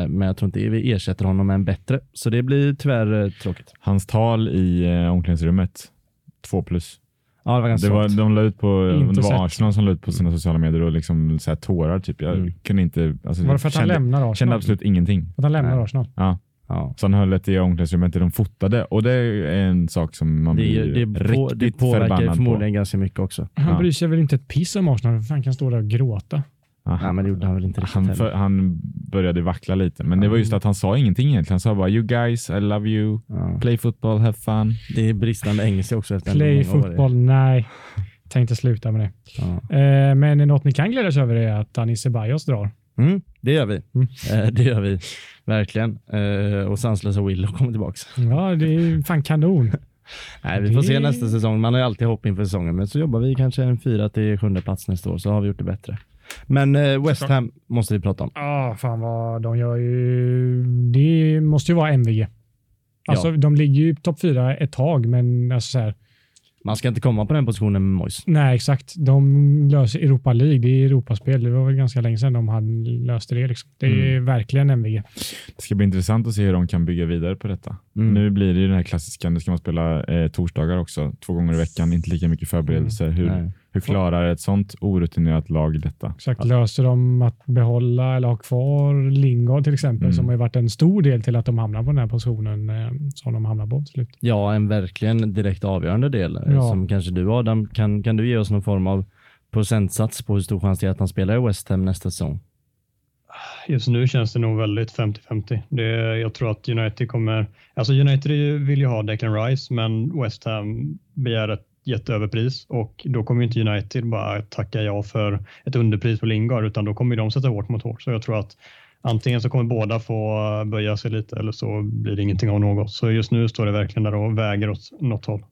Men jag tror inte vi ersätter honom med en bättre. Så det blir tyvärr tråkigt. Hans tal i omklädningsrummet, två plus. Ja, det var ganska det var, de la ut på, inte det var Arsenal som la ut på sina sociala medier och liksom så här tårar typ. Jag mm. kunde inte, alltså, var det för att han kände, lämnar Arsenal? Kände absolut ingenting. Att han lämnar Arsenal? Ja. Ja. Så han höll ett i omklädningsrummet, de fotade. Och det är en sak som man det, blir det, riktigt på, det påverkar förmodligen på. Ganska mycket också. Han ja. bryr sig väl inte ett piss om Arsenal. Han kan stå där och gråta. Aha. Ja, men det gjorde han väl inte riktigt han, för, han började vackla lite. Men ja. det var just att han sa ingenting egentligen. Han sa bara, you guys, I love you. Ja. Play football, have fun. Det är bristande engelska också. Play football, nej. Tänkte sluta med det. Ja. Eh, men något ni kan glädjas över är att Dani Ceballos drar. Mm, det gör vi. Mm. Eh, det gör vi. Verkligen. Eh, och sanslösa Willow kommer tillbaka. Ja, det är fan kanon. Nej, vi får det... se nästa säsong. Man har ju alltid hopp inför säsongen. Men så jobbar vi kanske en fyra till sjunde plats nästa år. Så har vi gjort det bättre. Men West Ham måste vi prata om. Ja, ah, fan vad de gör ju. Det måste ju vara M V G. Alltså ja. de ligger ju i topp fyra ett tag, men alltså så här. Man ska inte komma på den positionen med Moyes. Nej, exakt. De löser Europa League. Det är Europaspel. Det var väl ganska länge sedan de hade löste det. Liksom. Det är mm. verkligen M V G. Det ska bli intressant att se hur de kan bygga vidare på detta. Mm. Nu blir det ju den här klassiska, nu ska man spela eh, torsdagar också. Två gånger i veckan, inte lika mycket förberedelser. Mm. Hur, hur klarar ett sånt orutinerat lag detta? Exakt, alltså. Löser de att behålla eller ha kvar Lingard till exempel, mm. som har varit en stor del till att de hamnar på den här positionen eh, som de hamnar på till slut. Ja, en verkligen direkt avgörande del. Ja. Som kanske du, Adam, kan, kan du ge oss någon form av procentsats på hur stor chans det är att han spelar i West Ham nästa säsong? Just nu känns det nog väldigt femtio femtio. Det, jag tror att United kommer... Alltså United vill ju ha Declan Rice, men West Ham begär ett jätteöverpris. Och då kommer ju inte United bara tacka ja för ett underpris på Lingard, utan då kommer de sätta hårt mot hårt. Så jag tror att antingen så kommer båda få böja sig lite, eller så blir det ingenting av något. Så just nu står det verkligen där och väger åt något håll.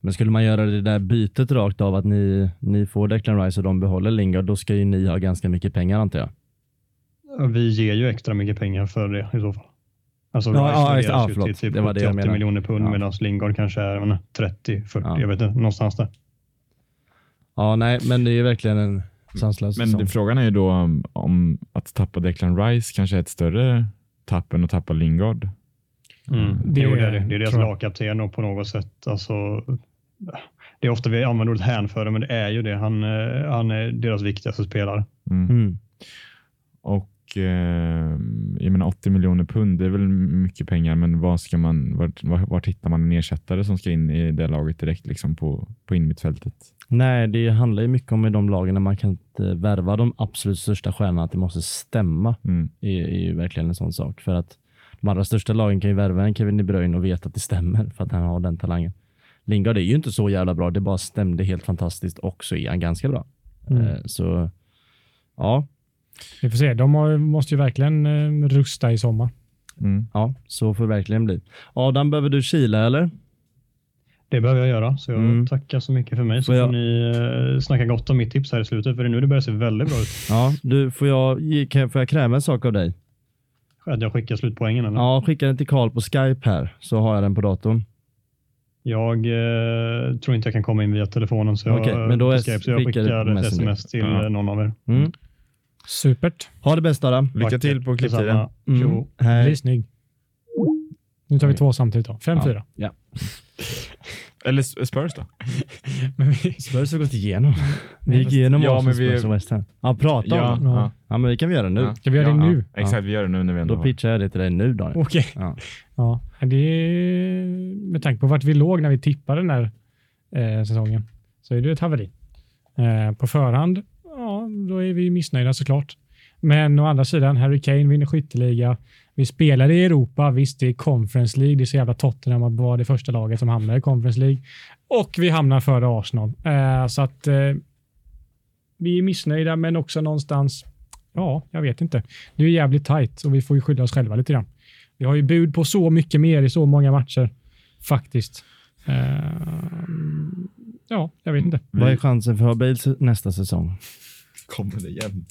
Men skulle man göra det där bytet rakt av att ni, ni får Declan Rice och de behåller Lingard, då ska ju ni ha ganska mycket pengar, antar jag. Vi ger ju extra mycket pengar för det i så fall. Alltså ja, Rice ja, extra, ja, ju till det var det trettio miljoner pund, ja. Medan Lingard kanske är trettio fyrtio, ja. Jag vet inte, någonstans där. Ja, nej, men det är ju verkligen en sanslös. Men det, frågan är ju då om, om att tappa Declan Rice kanske är ett större tapp än att tappa Lingard. Mm. Det, jo, det är det. Det är deras lagkapten och på något sätt, alltså, det är ofta vi använder ordet hänföra, men det är ju det. Han, han är deras viktigaste spelare. Mm. Mm. Och eh, jag menar åttio miljoner pund, det är väl mycket pengar, men vad ska man, vart, vart hittar man en ersättare som ska in i det laget direkt liksom på, på inmittfältet? Nej, det handlar ju mycket om i de lagen när man kan inte värva de absolut största stjärnorna, att det måste stämma. Mm. är, är ju verkligen en sån sak, för att de allra största lagen kan ju värva en Kevin De Bruyne och veta att det stämmer för att han har den talangen. Lingard är ju inte så jävla bra, det bara stämde helt fantastiskt och så är han ganska bra. Mm. Så ja, vi får se, de har, måste ju verkligen rusta i sommar. Mm. Ja, så får det verkligen bli. Adam, behöver du kila eller? Det behöver jag göra, så jag mm. tackar så mycket för mig. Så får, får jag... ni snacka gott om mitt tips här i slutet, för det är nu det börjar se väldigt bra ut. Ja, du, får jag, kan, får jag kräva en sak av dig? Att jag skickar slutpoängen eller? Ja, skicka den till Karl på Skype här, så har jag den på datorn. Jag eh, tror inte jag kan komma in via telefonen, så jag, okay, men då är Skype, så jag skickar ett sms till ja. någon av er. Mm. Supert. Ha det bästa då. Lycka till på klipptiden. Mm. Hej. Snygg. Nu tar vi två samtidigt då. fem fyra. Ja. Ja. Eller Spurs då? Men vi... Spurs har gått igenom. Vi gick igenom ja, men vi... Spurs och West Ham. Ja, prata ja, om det. Ja. Ja, men vi kan vi göra det nu. Ja. Ska vi göra ja, det nu? Ja. Exakt, vi gör det nu när vi ändå. Då pitchar jag det till dig nu, Daniel. Okej. Okay. Ja. Ja, det är... Med tanke på vart vi låg när vi tippade den här eh, säsongen, så är det ett haveri. Eh, på förhand, ja, då är vi missnöjda såklart. Men å andra sidan, Harry Kane vinner skytteliga. Vi spelar i Europa, visst det är Conference League. Det är så jävla Tottenham att vara det första laget som hamnar i Conference League. Och vi hamnar före Arsenal. Eh, så att eh, vi är missnöjda, men också någonstans, ja, jag vet inte. Det är jävligt tajt och vi får ju skylla oss själva lite grann. Vi har ju bud på så mycket mer i så många matcher, faktiskt. Eh, ja, jag vet inte. Vad är chansen för Bale nästa säsong? Kommer det igen.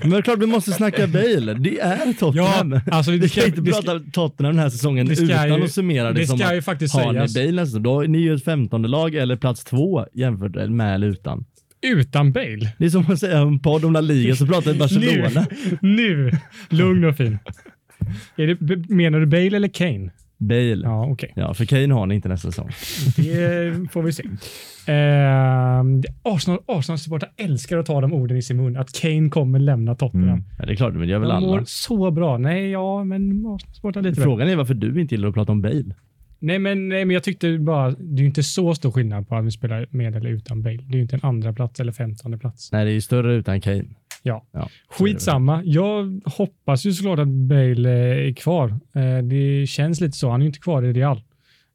Men det är klart vi måste snacka Bale. Det är Tottenham. Ja, alltså vi ska inte prata Tottenham den här säsongen utan ju, att summera det, det som ska ju faktiskt har sägas. Bale alltså, då är ni ju ett femtonde lag eller plats två jämfört med eller utan. Utan Bale. Det är som att säga en podd om La Liga så pratar vi Barcelona. Nu, nu, lugn och fin. Är det, menar du Bale eller Kane? Bale. Ja, okej. Okay. Ja, för Kane har ni inte nästa säsong. Det får vi se. Eh, Arsenal, Arsenal supportrar älskar att ta de orden i sin mun, att Kane kommer lämna Tottenham. Mm. Ja, det är klart, men det gör väl alla. De mår så bra. Nej, ja, men Arsenal supportrar lite. Frågan är varför du inte gillar att prata om Bale. Nej men, nej, men jag tyckte bara, det är ju inte så stor skillnad på att vi spelar med eller utan Bale. Det är ju inte en andra plats eller femtonde plats. Nej, det är ju större utan Kane. Ja, ja, skitsamma. Jag hoppas ju såklart att Bale är kvar. Det känns lite så, han är ju inte kvar i Real.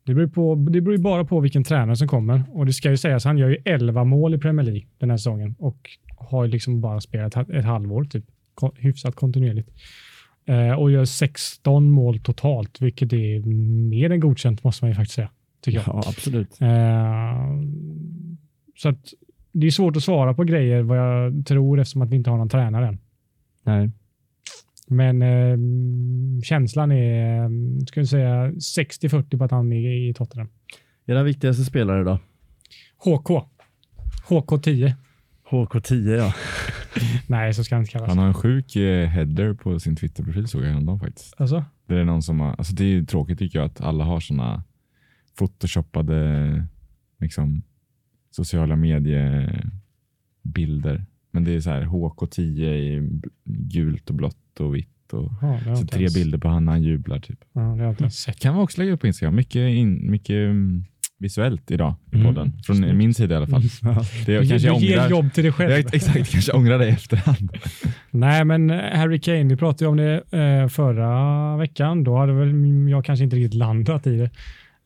Det beror, på, det beror ju bara på vilken tränare som kommer. Och det ska ju sägas, han gör ju elva mål i Premier League den här säsongen. Och har ju liksom bara spelat ett halvår, typ, hyfsat kontinuerligt. Och gör sexton mål totalt, vilket är mer än godkänt, måste man ju faktiskt säga, tycker jag. Ja, absolut. Så att det är svårt att svara på grejer vad jag tror, eftersom att vi inte har någon tränare än. Nej. Men eh, känslan är, ska jag säga, sextio fyrtio på att han är i Tottenham. Är den viktigaste spelare då? H K. H K tio. H K tio, ja. Nej, så ska han inte kallas. Han har en sjuk eh, header på sin Twitter-profil, såg jag häromdagen faktiskt. Alltså? Det är någon som har, alltså det är ju tråkigt tycker jag att alla har såna photoshoppade liksom sociala mediebilder. Men det är så här H K tio i gult och blått och vitt och ja, så tre ens. Bilder på han när han jublar typ. Ja, det har jag sett. Kan man också lägga upp på Instagram. Mycket, in, mycket visuellt idag i mm. podden. Från min sida i alla fall. Ja. Det jag, du, kanske du ångrar, ger jobb till dig själv. Jag, exakt, kanske ångrar dig efterhand. Nej, men Harry Kane, vi pratade ju om det förra veckan. Då hade väl jag kanske inte riktigt landat i det.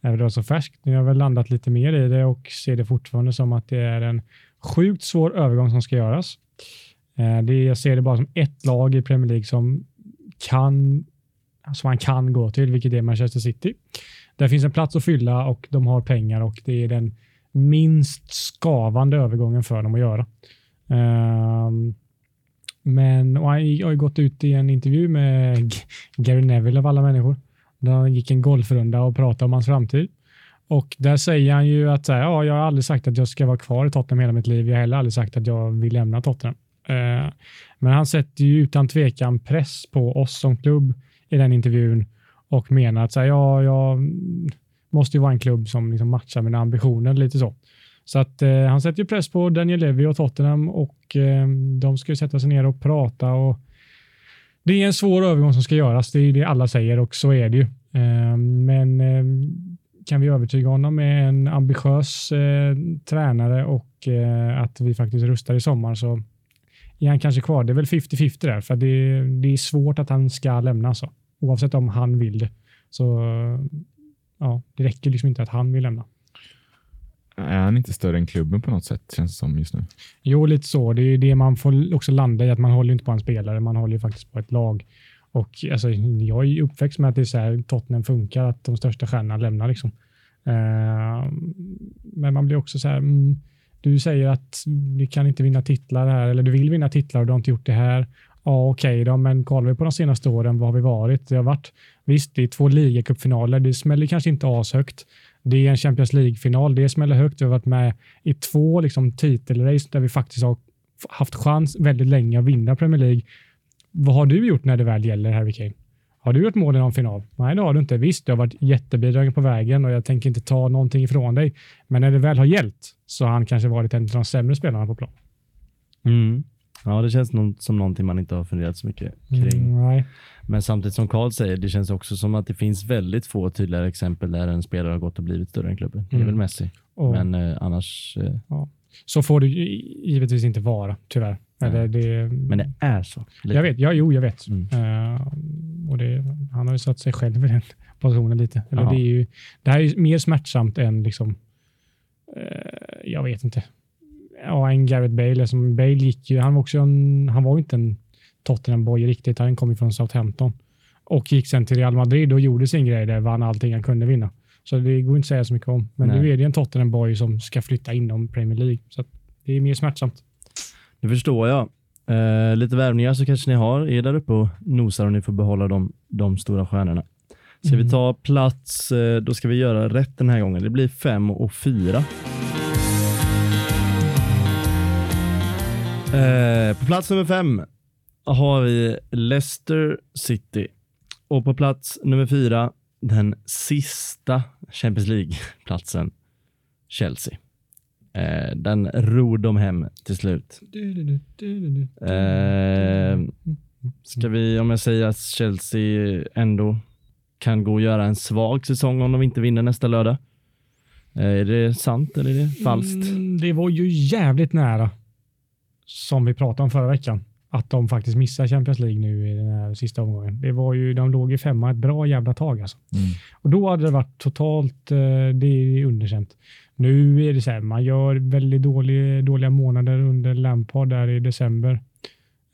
Det var så färskt. Nu har jag väl landat lite mer i det och ser det fortfarande som att det är en sjukt svår övergång som ska göras. Det, jag ser det bara som ett lag i Premier League som kan, som man kan gå till, vilket är Manchester City. Där finns en plats att fylla och de har pengar och det är den minst skavande övergången för dem att göra. Men och jag har ju gått ut i en intervju med Gary Neville av alla människor. Där han gick en golfrunda och pratade om hans framtid. Och där säger han ju att så här, ja, jag har aldrig sagt att jag ska vara kvar i Tottenham hela mitt liv. Jag har heller aldrig sagt att jag vill lämna Tottenham. Eh, men han sätter ju utan tvekan press på oss som klubb i den intervjun. Och menar att så här, ja, jag måste ju vara en klubb som liksom matchar mina ambitioner lite så. Så att eh, han sätter ju press på Daniel Levy och Tottenham. Och eh, de ska ju sätta sig ner och prata. Och det är en svår övergång som ska göras. Det är det alla säger och så är det ju. Eh, men... Eh, kan vi övertyga honom med en ambitiös eh, tränare och eh, att vi faktiskt rustar i sommar, så är han kanske kvar. Det är väl femtio femtio där, för det, det är svårt att han ska lämna så. Oavsett om han vill det. Så ja, det räcker liksom inte att han vill lämna. Är han inte större än klubben på något sätt, känns det som just nu? Jo, lite så. Det är det man får också landa i, att man håller inte på en spelare, man håller ju faktiskt på ett lag. Och alltså, jag är uppväxt med att det är så här, Tottenham funkar, att de största stjärnorna lämnar liksom. Eh, men man blir också så här, mm, du säger att du kan inte vinna titlar här, eller du vill vinna titlar och du har inte gjort det här. Ja, okej okay då, men kollar vi på de senaste åren, vad har vi varit? Det har varit, visst, det är två ligacupfinaler, det smäller kanske inte ashögt. Det är en Champions League-final, det smäller högt. Vi har varit med i två liksom, titelrace där vi faktiskt har haft chans väldigt länge att vinna Premier League. Vad har du gjort när det väl gäller, Harry Kane? Har du gjort mål i någon final? Nej, det har du inte. Visst, du har varit jättebidragen på vägen och jag tänker inte ta någonting ifrån dig. Men när det väl har gällt så har han kanske varit en av de sämre spelarna på plan. Mm. Ja, det känns no- som någonting man inte har funderat så mycket kring. Mm, nej. Men samtidigt som Carl säger, det känns också som att det finns väldigt få tydligare exempel där en spelare har gått och blivit större än klubben. Mm. Det är väl Messi. Och, men eh, annars... Eh... Ja. Så får det givetvis inte vara, tyvärr. Eller det, men det är så. Lite. Jag vet, ja, jo jag vet. Mm. Uh, och det, han har ju satt sig själv i den positionen lite. Eller det, är ju, det här är ju mer smärtsamt än liksom, uh, jag vet inte. Ja, en Gareth Bale som Bale gick ju, han var också en, han var inte en Tottenham-boy riktigt. Han kom ju från Southampton och gick sen till Real Madrid och gjorde sin grej där, vann allting han kunde vinna. Så det går inte att säga så mycket om. Men nej, nu är det en Tottenham-boy som ska flytta inom Premier League. Så att det är mer smärtsamt. Det förstår jag. Eh, lite värvningar så kanske ni har. Är där uppe och nosar och ni får behålla de, de stora stjärnorna. Ska mm. vi ta plats, eh, då ska vi göra rätt den här gången. Det blir fem och fyra. Eh, på plats nummer fem har vi Leicester City. Och på plats nummer fyra, den sista Champions League-platsen, Chelsea. Eh, den ror de hem till slut. Eh, ska vi, om jag säger att Chelsea ändå kan gå och göra en svag säsong om de inte vinner nästa lördag. Eh, är det sant eller är det falskt? Mm, det var ju jävligt nära, som vi pratade om förra veckan, att de faktiskt missar Champions League nu i den här sista omgången. Det var ju, de låg i femma ett bra jävla tag alltså. Mm. Och då hade det varit totalt, det är underkänt. Nu är det så här, man gör väldigt dåliga, dåliga månader under Lampard där i december.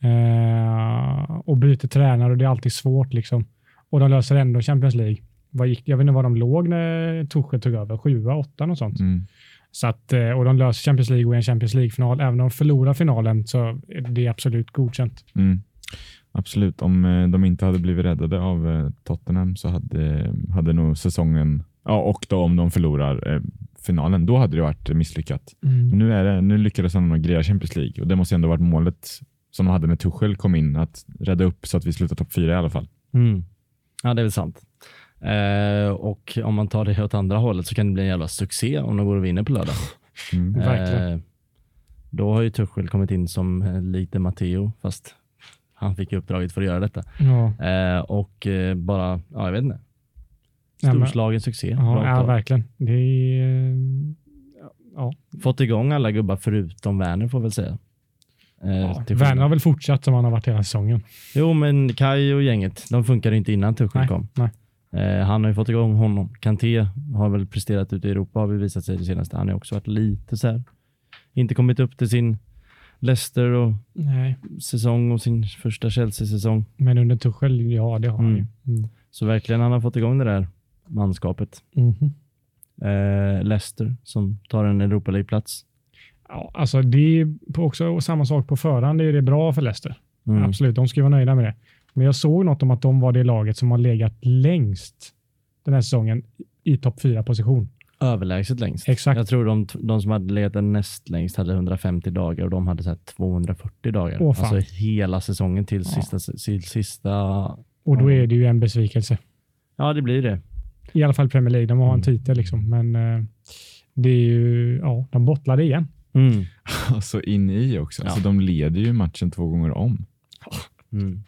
Eh, och byter tränare och det är alltid svårt liksom. Och de löser ändå Champions League. Vad gick, jag vet inte var de låg när Tuchel tog över, sjua, åtta och sånt. Mm. Så att, och de löser Champions League och en Champions League-final. Även om de förlorar finalen så är det absolut godkänt. Mm. Absolut. Om de inte hade blivit räddade av Tottenham så hade, hade nog säsongen... Ja, och då om de förlorar finalen, då hade det varit misslyckat. Mm. Nu, är det, nu lyckades de greja Champions League. Och det måste ändå varit målet som de hade när Tuchel kom in. Att rädda upp så att vi slutar topp fyra i alla fall. Mm. Ja, det är väl sant. Uh, och om man tar det åt andra hållet så kan det bli en jävla succé om de går och vinner på lördag. Mm. Uh, Verkligen. Då har ju Tuchel kommit in som lite Matteo, fast han fick ju uppdraget för att göra detta. Ja. Uh, och uh, bara, ja jag vet inte. Storslagen ja, succé. Ja, ja verkligen. Det är, uh, ja. Fått igång alla gubbar förutom Werner får väl säga. Ja, Werner har väl fortsatt som han har varit hela säsongen. Jo men Kai och gänget, de funkade inte innan Tuchel nej, kom. Nej. Eh, han har ju fått igång honom. Kanté har väl presterat ute i Europa, har bevisat sig det senaste. Han har också varit lite så här, inte kommit upp till sin Leicester och nej, säsong och sin första Chelsea-säsong. Men under Tuchel, ja det har mm. han ju. Mm. Så verkligen han har fått igång det där manskapet. Mm-hmm. eh, Leicester som tar en Europa League-plats. Ja, alltså det är också samma sak på förhand. Det är det bra för Leicester. Mm. Absolut, de ska vara nöjda med det. Men jag såg något om att de var det laget som har legat längst den här säsongen i topp fyra position. Överlägset längst. Exakt. Jag tror de, de som hade legat näst längst hade hundrafemtio dagar och de hade så här tvåhundrafyrtio dagar. Åh, fan. Alltså hela säsongen till ja. sista, till sista... Och då är det ju en besvikelse. Ja, det blir det. I alla fall Premier League, de har mm. en titel liksom. Men det är ju... Ja, de bottlade igen. Mm. Alltså in i också. Ja. Alltså de leder ju matchen två gånger om. Mm.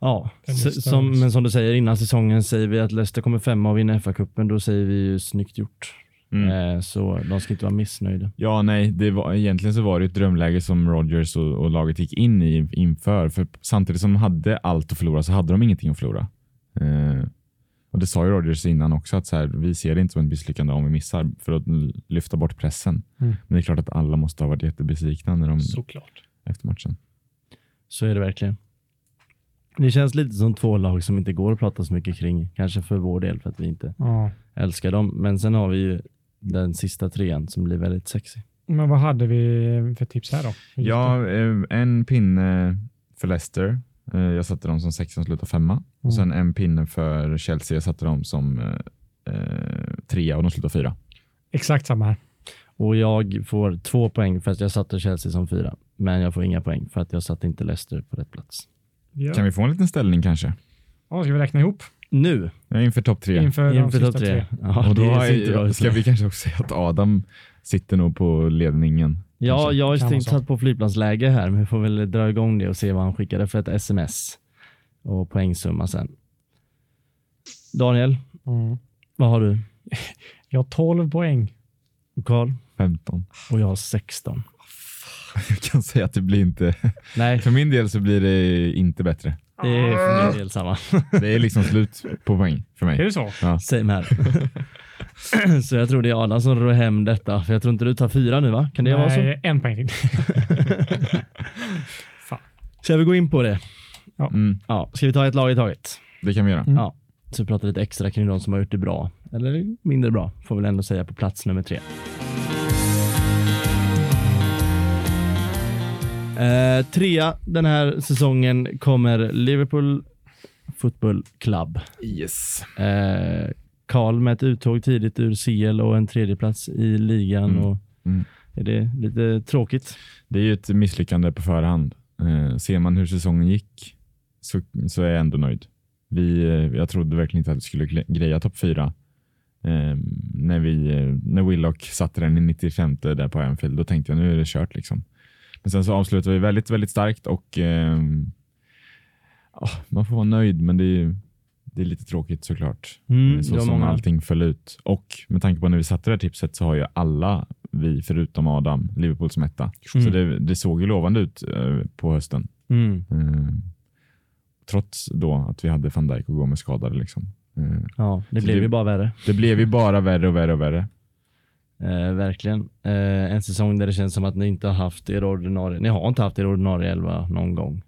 Ja, S- som, men som du säger innan säsongen säger vi att Leicester kommer femma och vinner F A-cupen, då säger vi ju snyggt gjort. Mm. Eh, så de ska inte vara missnöjda. Ja, nej, det var, egentligen så var det ett drömläge som Rodgers och, och laget gick in i inför, för samtidigt som de hade allt att förlora så hade de ingenting att förlora. Eh, och det sa ju Rodgers innan också att så här, vi ser det inte som en misslyckande om vi missar för att lyfta bort pressen. Mm. Men det är klart att alla måste ha varit jättebesvikna när de såklart efter matchen. Så är det verkligen. Det känns lite som två lag som inte går att prata så mycket kring. Kanske för vår del för att vi inte ja. älskar dem. Men sen har vi ju den sista trean som blir väldigt sexy. Men vad hade vi för tips här då? Ja, en pinne för Leicester. Jag satte dem som sex som slutar femma. Mm. Och sen en pinne för Chelsea. Jag satte dem som eh, trea och de slutar fyra. Exakt samma här. Och jag får två poäng för att jag satte Chelsea som fyra. Men jag får inga poäng för att jag satte inte Leicester på rätt plats. Ja. Kan vi få en liten ställning kanske? Ja, ska vi räkna ihop? Nu? Ja, inför topp tre. Inför, inför topp tre. tre. Ja, och då är, ska vi kanske också säga att Adam sitter nog på ledningen. Ja, kanske. Jag har tänkt satt på flygplansläge här. Men vi får väl dra igång det och se vad han skickade för ett sms. Och poängsumma sen. Daniel, mm. vad har du? Jag har tolv poäng. Carl? femton. Och jag har sexton. Jag kan säga att det blir inte... Nej. För min del så blir det inte bättre. Det är för min del samma. Det är liksom slut på poäng för mig. Är det så? Ja. Same här. Så jag tror det är Adam som rör hem detta. För jag tror inte du tar fyra nu va? Kan det Nej, vara så? Nej, en poäng till. Fan. Ska vi gå in på det? Ja. Mm. Ja. Ska vi ta ett lag i taget? Det kan vi göra. Mm. Ja. Så vi pratar lite extra kring de som har gjort det bra. Eller mindre bra. Får väl ändå säga på plats nummer tre. Uh, trea den här säsongen kommer Liverpool Football Club. Yes. Uh, Karl med ett uttåg tidigt ur C L och en tredjeplats i ligan. Mm. Och mm. Är det lite tråkigt? Det är ju ett misslyckande på förhand. Uh, ser man hur säsongen gick så, så är jag ändå nöjd. Vi, jag trodde verkligen inte att vi skulle greja topp fyra. eh, när vi eh, när Willock satte den i nittiofemte där på Anfield, då tänkte jag nu är det kört liksom. Men sen så avslutar vi väldigt väldigt starkt och eh, oh, man får vara nöjd, men det är, det är lite tråkigt såklart. Mm, så som många. Allting föll ut. Och med tanke på när vi satte det här tipset så har ju alla vi förutom Adam Liverpool som etta. Mm. Så det, det såg ju lovande ut eh, på hösten. Mm. Eh, trots då att vi hade Van Dijk och gå med skadade liksom. Eh, ja, det blev det, ju bara värre. Det blev ju bara värre och värre och värre. Eh, verkligen. Eh, en säsong där det känns som att ni inte har haft er ordinarie. Ni har inte haft er ordinarie elva någon gång.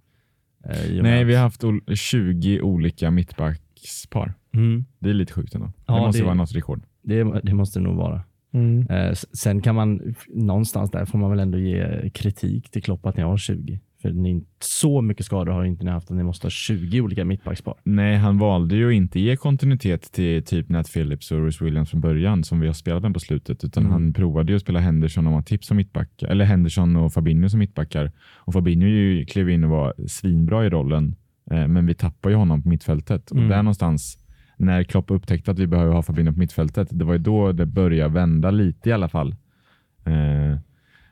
Eh, Nej, vi har haft tjugo olika mittbackspar. Mm. Det är lite sjukt ändå. Ja, det måste det, vara något rekord. Det, det måste nog vara. Mm. Eh, sen kan man någonstans där får man väl ändå ge kritik till Klopp att ni har tjugo. För ni, så mycket skador har inte ni haft att ni måste ha tjugo olika mittbackspar. Nej, han valde ju inte ge kontinuitet till typ Nat Phillips och Rhys Williams från början som vi har spelat den på slutet, utan mm. han provade ju att spela Henderson och Matip som mittbackar, eller Henderson och Fabinho som mittbackar, och Fabinho ju klev in och var svinbra i rollen, eh, men vi tappar ju honom på mittfältet mm. och där någonstans när Klopp upptäckte att vi behöver ha Fabinho på mittfältet, det var ju då det började vända lite i alla fall. eh,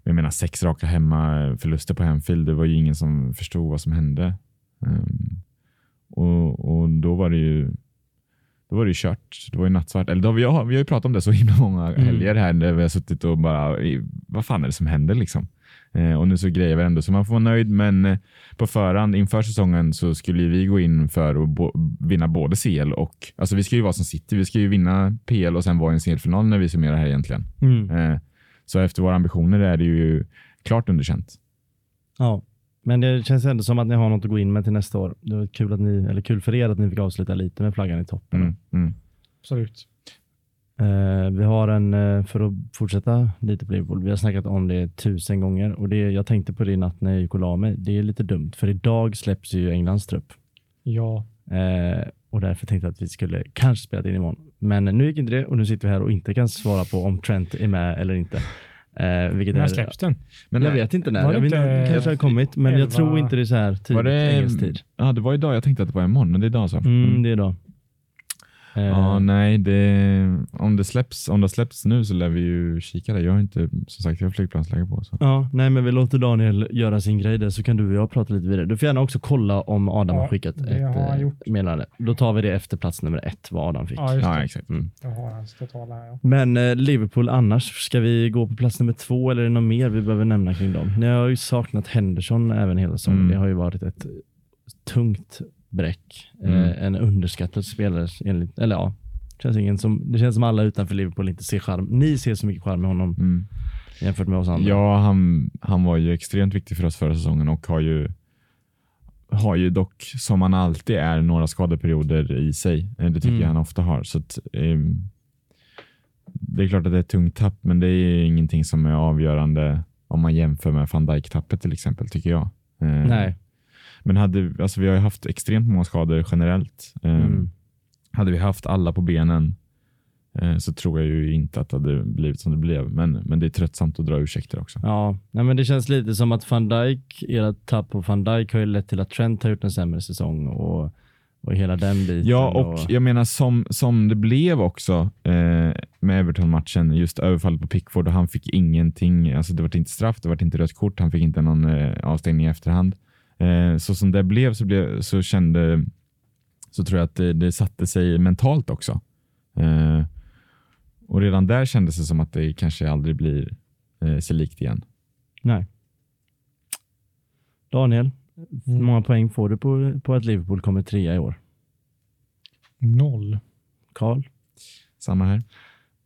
Jag menar, sex raka hemma förluster på Anfield. Det var ju ingen som förstod vad som hände. Um, och, och då var det ju då var det ju kört. Det var ju nattsvart. Eller då, vi, har, vi har ju pratat om det så himla många mm. helger här där vi har suttit och bara, vad fan är det som händer liksom? Uh, och nu så grejer vi ändå så man får vara nöjd. Men på förhand, inför säsongen så skulle vi gå in för att bo, vinna både C L och, alltså vi ska ju vara som City. Vi ska ju vinna P L och sen vara i en C L-final när vi summerar här egentligen. Mm. Uh, Så efter våra ambitioner är det ju klart underkänt. Ja, men det känns ändå som att ni har något att gå in med till nästa år. Det var kul, att ni, eller kul för er att ni fick avsluta lite med flaggan i toppen. Mm, mm. Absolut. Eh, vi har en, för att fortsätta lite på Liverpool, vi har snackat om det tusen gånger. Och det, jag tänkte på det i natt när jag gick och la mig. Det är lite dumt, för idag släpps ju Englands trupp. Ja. Eh, och därför tänkte jag att vi skulle kanske spela in imorgon. Men nu gick inte det och nu sitter vi här och inte kan svara på om Trent är med eller inte. Eh, vilket när släpps den? Men jag vet inte när. Jag vet inte, det kanske har kommit, men elva jag tror inte det är så här tidigt. Var det, engelsk tid. Ja, det var idag. Jag tänkte att det var imorgon, men det är idag så. Mm, mm. det är idag. Ja, eh. ah, nej. Det, om, det släpps, om det släpps nu så lär vi ju kika där. Jag har inte, som sagt, jag har flygplansläge på. Så. Ja, nej, men vi låter Daniel göra sin grej där så kan du och jag prata lite vidare. Du får gärna också kolla om Adam ja, har skickat ett meddelande. Då tar vi det efter plats nummer ett, vad Adam fick. Ja, just det. Ja, exakt. Mm. Jag har hans totala här, ja. Men eh, Liverpool annars, ska vi gå på plats nummer två eller är det något mer vi behöver nämna kring dem? Ni har ju saknat Henderson även hela säsongen. Mm. Det har ju varit ett tungt bräck. Mm. Eh, en underskattad spelare enligt, eller ja, känns ingen som, det känns som alla utanför Liverpool inte ser charm. Ni ser så mycket charm med honom mm. jämfört med oss andra. Ja, han, han var ju extremt viktig för oss förra säsongen och har ju har ju dock, som han alltid är, några skadeperioder i sig. Det tycker mm. jag han ofta har. Så att, eh, det är klart att det är ett tungt tapp, men det är ingenting som är avgörande om man jämför med Van Dijk-tappet till exempel, tycker jag. Eh, Nej. Men hade, alltså vi har ju haft extremt många skador generellt. Eh, mm. Hade vi haft alla på benen eh, så tror jag ju inte att det hade blivit som det blev. Men, men det är tröttsamt att dra ursäkter också. Ja, nej, men det känns lite som att Van Dijk, era tapp på Van Dijk har ju lett till att Trent har gjort en sämre säsong och, och hela den biten. Ja, och, och jag menar som, som det blev också eh, med Everton-matchen, just överfallet på Pickford och han fick ingenting. Alltså det var inte straff, det var inte rött kort, han fick inte någon eh, avstängning i efterhand. Så som det blev så, blev, så kände så tror jag att det, det satte sig mentalt också. Eh, och redan där kändes det som att det kanske aldrig blir eh, sig likt igen. Nej. Daniel, hur många poäng får du på, på att Liverpool kommer trea i år? Noll. Karl? Samma här.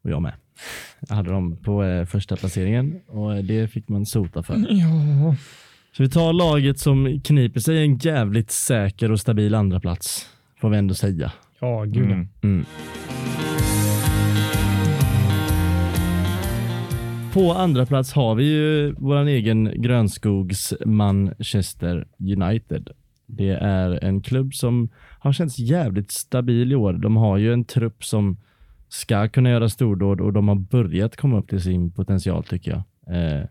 Och jag med. Jag hade dem på eh, första placeringen och det fick man sota för. Ja. Så vi tar laget som kniper sig en jävligt säker och stabil andra plats. Får vi ändå säga. Ja, gud. Mm. Mm. På andra plats har vi ju våran egen grönskogs Manchester United. Det är en klubb som har känts jävligt stabil i år. De har ju en trupp som ska kunna göra stordåd och de har börjat komma upp till sin potential tycker jag. Eh,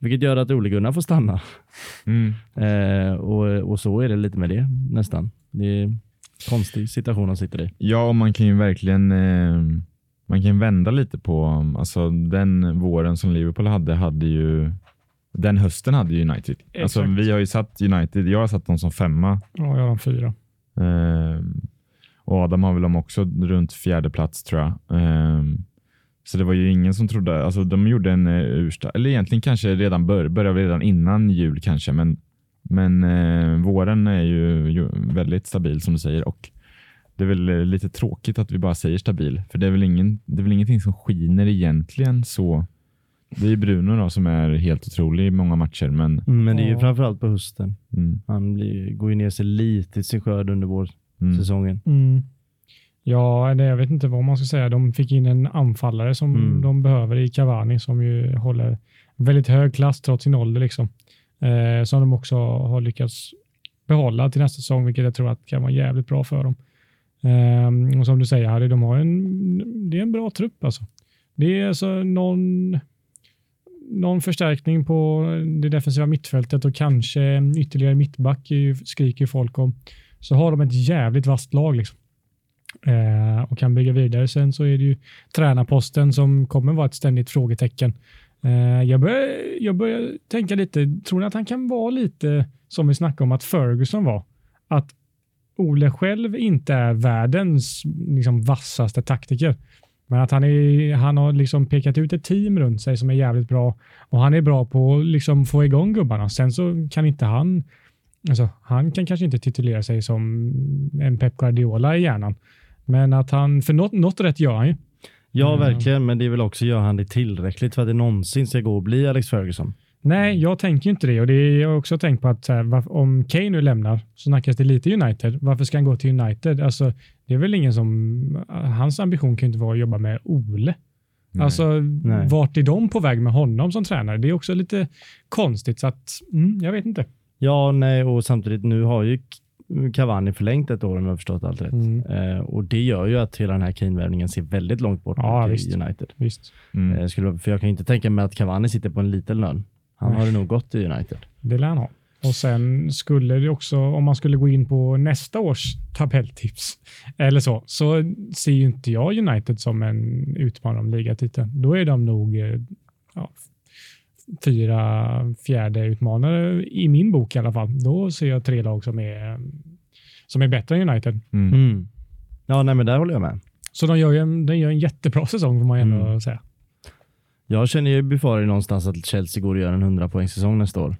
Vilket gör att Ole Gunnar får stanna. Mm. Eh, och, och så är det lite med det nästan. Det är en konstig situation han sitter i. Ja, man kan ju verkligen eh, man kan vända lite på, alltså den våren som Liverpool hade, hade ju den hösten hade ju United. Exakt. Alltså vi har ju satt United, jag har satt dem som femma. Ja, jag har dem fyra. Ehm, och Adam har väl dem också runt fjärde plats tror jag. Ehm, så det var ju ingen som trodde, alltså de gjorde en ursta, eller egentligen kanske redan bör, började redan innan jul kanske, men men eh, våren är ju, ju väldigt stabil som du säger, och det är väl lite tråkigt att vi bara säger stabil, för det är väl, ingen, det är väl ingenting som skiner egentligen så. Det är Bruno då som är helt otrolig i många matcher. Men, mm, men det är ju framförallt på hösten. Mm. Han blir, går ju ner sig lite i sin skörd under vår mm. säsongen. Mm. Ja, jag vet inte vad man ska säga. De fick in en anfallare som mm. de behöver i Cavani, som ju håller väldigt hög klass trots sin ålder liksom. Eh, som de också har lyckats behålla till nästa säsong, vilket jag tror att kan vara jävligt bra för dem. Eh, och som du säger Harry, de har en, det är en bra trupp alltså. Det är alltså någon... någon förstärkning på det defensiva mittfältet och kanske ytterligare mittback skriker folk om. Så har de ett jävligt vasst lag liksom. Eh, och kan bygga vidare. Sen så är det ju tränarposten som kommer vara ett ständigt frågetecken. Eh, jag, börjar, jag börjar tänka lite, tror ni att han kan vara lite som vi snackade om att Ferguson var? Att Ole själv inte är världens liksom, vassaste taktiker. Men att han, är, han har liksom pekat ut ett team runt sig som är jävligt bra. Och han är bra på att liksom få igång gubbarna. Sen så kan inte han... Alltså, han kan kanske inte titulera sig som en Pep Guardiola i hjärnan. Men att han... För något, något rätt gör han ju. Ja, mm. verkligen. Men det är väl också gör han det tillräckligt för att det någonsin ska gå och bli Alex Ferguson. Nej, jag tänker inte det. Och det är, jag har också tänkt på att här, om Kane nu lämnar så snackas det lite United. Varför ska han gå till United? Alltså... Det är väl ingen som... Hans ambition kan inte vara att jobba med Ole. Nej, alltså, nej. Vart är de på väg med honom som tränare? Det är också lite konstigt, så att... Mm, jag vet inte. Ja, nej, och samtidigt nu har ju Cavani förlängt ett år, om jag har förstått allt rätt. Mm. Eh, och det gör ju att hela den här Kane-värvningen ser väldigt långt bort ja, till visst. United. Visst. Mm. Eh, skulle, för jag kan inte tänka mig att Cavani sitter på en liten lön. Han mm. har det nog gått i United. Det lär han ha. Och sen skulle det också, om man skulle gå in på nästa års tabelltips eller så, så ser ju inte jag United som en utmanare om ligatiteln. Då är de nog ja, fyra fjärde utmanare i min bok i alla fall. Då ser jag tre lag som är, som är bättre än United. Mm. Mm. Ja, nej men där håller jag med. Så de gör ju en, de gör en jättebra säsong får man ändå mm. säga. Jag känner ju befarar någonstans att Chelsea går och gör en hundra poäng säsong nästa år.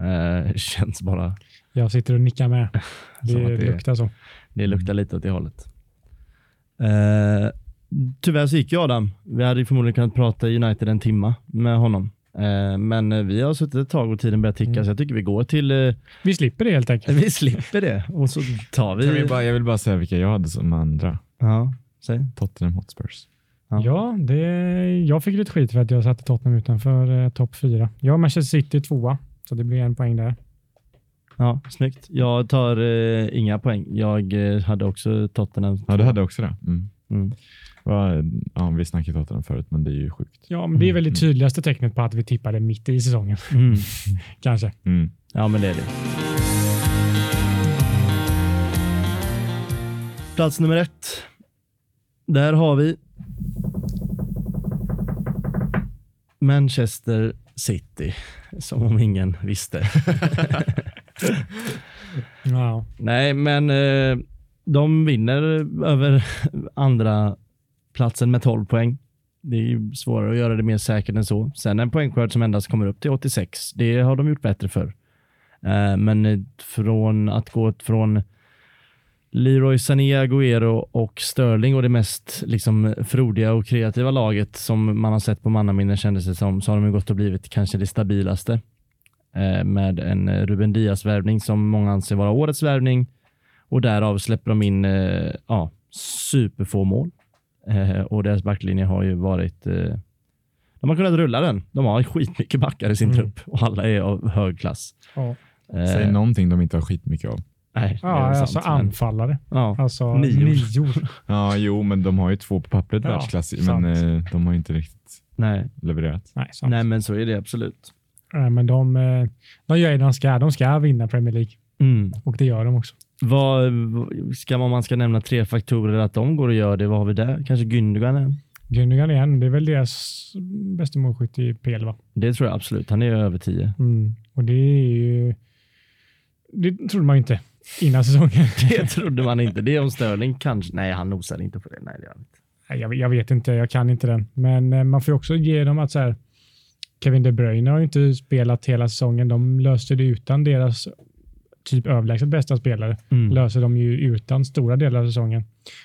Eh, känns bara. Jag sitter och nickar med. Det, det luktar så. Det luktar lite åt det hållet. Eh, tyvärr så gick jag Adam. Vi hade ju förmodligen kunnat prata United en timma med honom. Eh, men vi har suttit ett tag och tiden börjar ticka mm. så jag tycker vi går till... Eh, vi slipper det helt enkelt. Vi slipper det. Och så tar vi... vi bara, jag vill bara säga vilka jag hade som andra. Ja, säg. Tottenham Hotspurs. Ja, det, jag fick lite skit för att jag satte Tottenham utanför eh, topp fyra. Jag och Manchester City tvåa. Så det blir en poäng där. Ja, snyggt. Jag tar eh, inga poäng. Jag eh, hade också Tottenham. Ja, du hade också det. Mm. Mm. Va, ja, vi snackade Tottenham förut, men det är ju sjukt. Ja, men det är väl det mm. tydligaste tecknet på att vi tippade mitt i säsongen. Mm. Kanske. Mm. Ja, men det är det. Plats nummer ett. Där har vi Manchester City. Som om ingen visste. Wow. Nej, men eh, de vinner över andra platsen med tolv poäng. Det är ju svårare att göra det mer säkert än så. Sen en poängskörd som endast kommer upp till åttiosex. Det har de gjort bättre för. Eh, men från att gå från Leroy Sané, Agüero och Sterling och det mest liksom frodiga och kreativa laget som man har sett på mannaminne kändes det som, så har de ju gått och blivit kanske det stabilaste eh, med en Ruben Dias-värvning som många anser vara årets värvning, och därav släpper de in eh, ja, superfå mål eh, och deras backlinje har ju varit eh, de har kunnat rulla den, de har skitmycket backar i sin mm. trupp och alla är av hög klass. Ja. eh, Säg någonting de inte har skitmycket av. Nej, ja, alltså sant, anfallare. Men... Ja, alltså nior. Ja, jo, men de har ju två på pappret ja, världsklass, men eh, de har ju inte riktigt Nej. levererat. Nej, Nej, men så är det absolut. Nej, men de, de gör ju det de ska. De ska vinna Premier League. Mm. Och det gör de också. Vad, ska man, man ska nämna tre faktorer att de går och gör det. Vad har vi där? Kanske Gündogan? Gundogan igen, det är väl deras bästa målskytt i P L, va? Det tror jag absolut, han är över tio. Mm. Och det är ju... Det trodde man inte innan säsongen. Det trodde man inte, det är om Sterling kanske... Nej, han nosade inte på det, nej det gör han inte. Jag, jag vet inte, jag kan inte den. Men man får också ge dem att så här, Kevin De Bruyne har ju inte spelat hela säsongen. De löste det utan deras typ överlägset bästa spelare. Mm. Löser de ju utan stora delar av säsongen.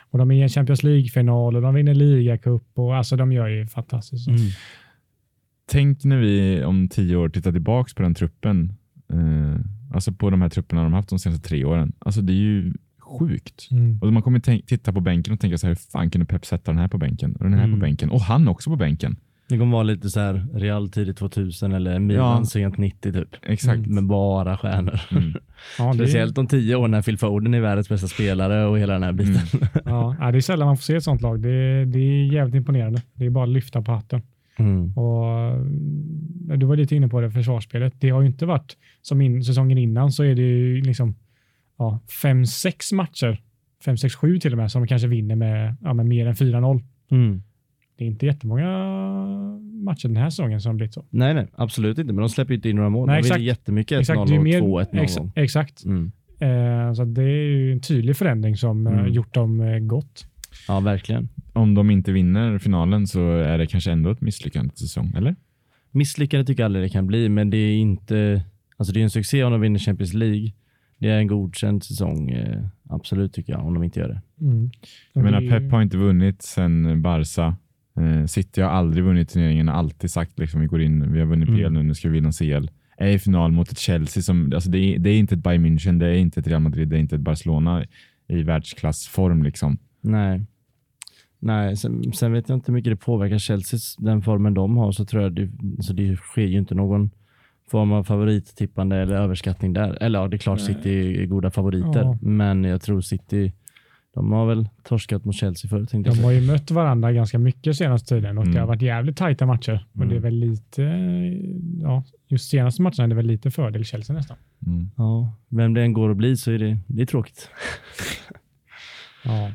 Och de är i en Champions League-final och de vinner Liga-cup. Och alltså de gör ju fantastiskt. Mm. Tänk när vi om tio år tittar tillbaka på den truppen. Eh, alltså på de här trupperna de har haft de senaste tre åren. Alltså det är ju... sjukt. Mm. Och man kommer t- titta på bänken och tänka så här, hur fan kunde Pep sätta den här på bänken? Och den här mm. på bänken. Och han också på bänken. Det kommer vara lite så här Real tidigt tvåtusen eller Milan ja. sent nittio typ. Exakt. Mm. Med bara stjärnor. Mm. Ja, speciellt är... om tio år när Phil Foden är världens bästa spelare och hela den här biten. Mm. Ja, det är sällan man får se ett sånt lag. Det är, det är jävligt imponerande. Det är bara att lyfta på hatten. Mm. Och du var lite inne på det försvarsspelet. Det har ju inte varit som in, säsongen innan, så är det ju liksom ja, fem sex matcher, fem sex sju till och med, som kanske vinner med, ja, med mer än fyra noll. Mm. Det är inte jättemånga matcher den här säsongen som har blivit så. Nej, nej, absolut inte. Men de släpper ju inte in några mål. Nej, de vinner jättemycket. Exakt, det är mer, två ett ex, exakt. Mm. Eh, så det är ju en tydlig förändring som mm. gjort dem gott. Ja, verkligen. Om de inte vinner finalen så är det kanske ändå ett misslyckande säsong, eller? Misslyckande tycker jag aldrig det kan bli, men det är inte... Alltså det är en succé om de vinner Champions League. Det är en godkänd säsong, absolut tycker jag, om de inte gör det. Mm. Jag menar, Pep har inte vunnit sen Barca. City har aldrig vunnit turneringen, alltid sagt liksom, vi går in, vi har vunnit P L nu, nu ska vi vinna C L. Är i final mot ett Chelsea som, alltså det är, det är inte ett Bayern München, det är inte ett Real Madrid, det är inte ett Barcelona i världsklassform liksom. Nej. Nej, sen, sen vet jag inte hur mycket det påverkar Chelsea, den formen de har, så tror jag det, alltså det sker ju inte någon form av favorittippande eller överskattning där. Eller ja, det är klart City är goda favoriter. Ja. Men jag tror City, de har väl torskat mot Chelsea förut. De har ju mött varandra ganska mycket senaste tiden och mm. det har varit jävligt tajta matcher. Mm. Och det är väl lite, ja, just senaste matcherna är det väl lite fördel Chelsea nästan. Mm. Ja, vem det än går att bli så är det, det är tråkigt. Ja.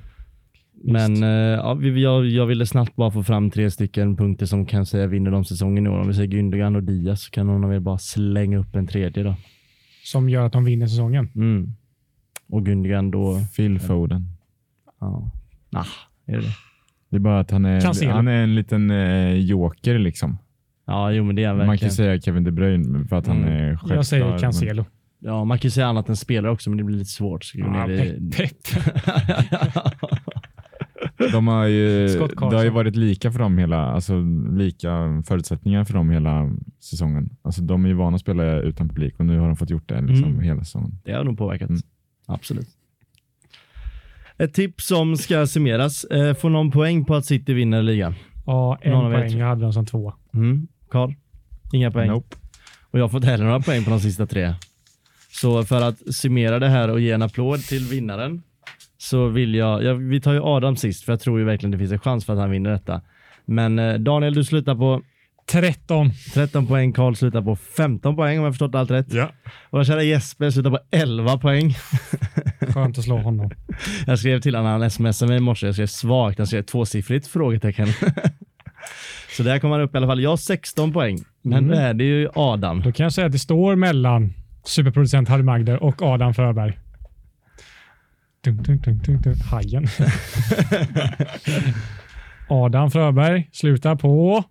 Just. Men ja, jag, jag ville snabbt bara få fram tre stycken punkter som kan säga vinner de säsongen i år. Om vi säger Gündogan och Diaz så kan någon av er bara slänga upp en tredje då. Som gör att de vinner säsongen? Mm. Och Gündogan då... Phil Foden. Ja. Nah, är det? Det är bara att han är, han är en liten eh, joker liksom. Ja, jo men det är verkligen. Man kan säga Kevin De Bruyne för att mm. han är självklar. Jag säger Cancelo. Men... Ja, man kan säga annat än spelare också men det blir lite svårt. Så ja, det... De har ju, det har ju varit lika för dem hela, alltså lika förutsättningar för dem hela säsongen. Alltså de är ju vana att spela utan publik och nu har de fått gjort det liksom mm. hela säsongen. Det har nog påverkat, mm. absolut. Ett tips som ska summeras. Eh, får någon poäng på att City vinner ligan? Ja, en någon poäng. Jag hade den som två. Mm. Carl? Inga poäng? Nope. Och jag har fått heller några poäng på de sista tre. Så för att summera det här och ge en applåd till vinnaren. Så vill jag, jag, vi tar ju Adam sist för jag tror ju verkligen det finns en chans för att han vinner detta. Men eh, Daniel, du slutar på tretton. tretton poäng, Carl slutar på femton poäng om jag förstått allt rätt. Ja. Och jag kära Jesper slutar på elva poäng. Skönt att slå honom. Jag skrev till honom, han smsade mig i morse, jag skrev svagt, han skrev tvåsiffrigt frågetecken. Så där kommer han upp i alla fall. Jag har sexton poäng, men mm. är det är ju Adam. Då kan jag säga att det står mellan superproducent Harry Magder och Adam Förberg. Tung, tung, tung, tung, tung. Hajen. Adam Fröberg slutar på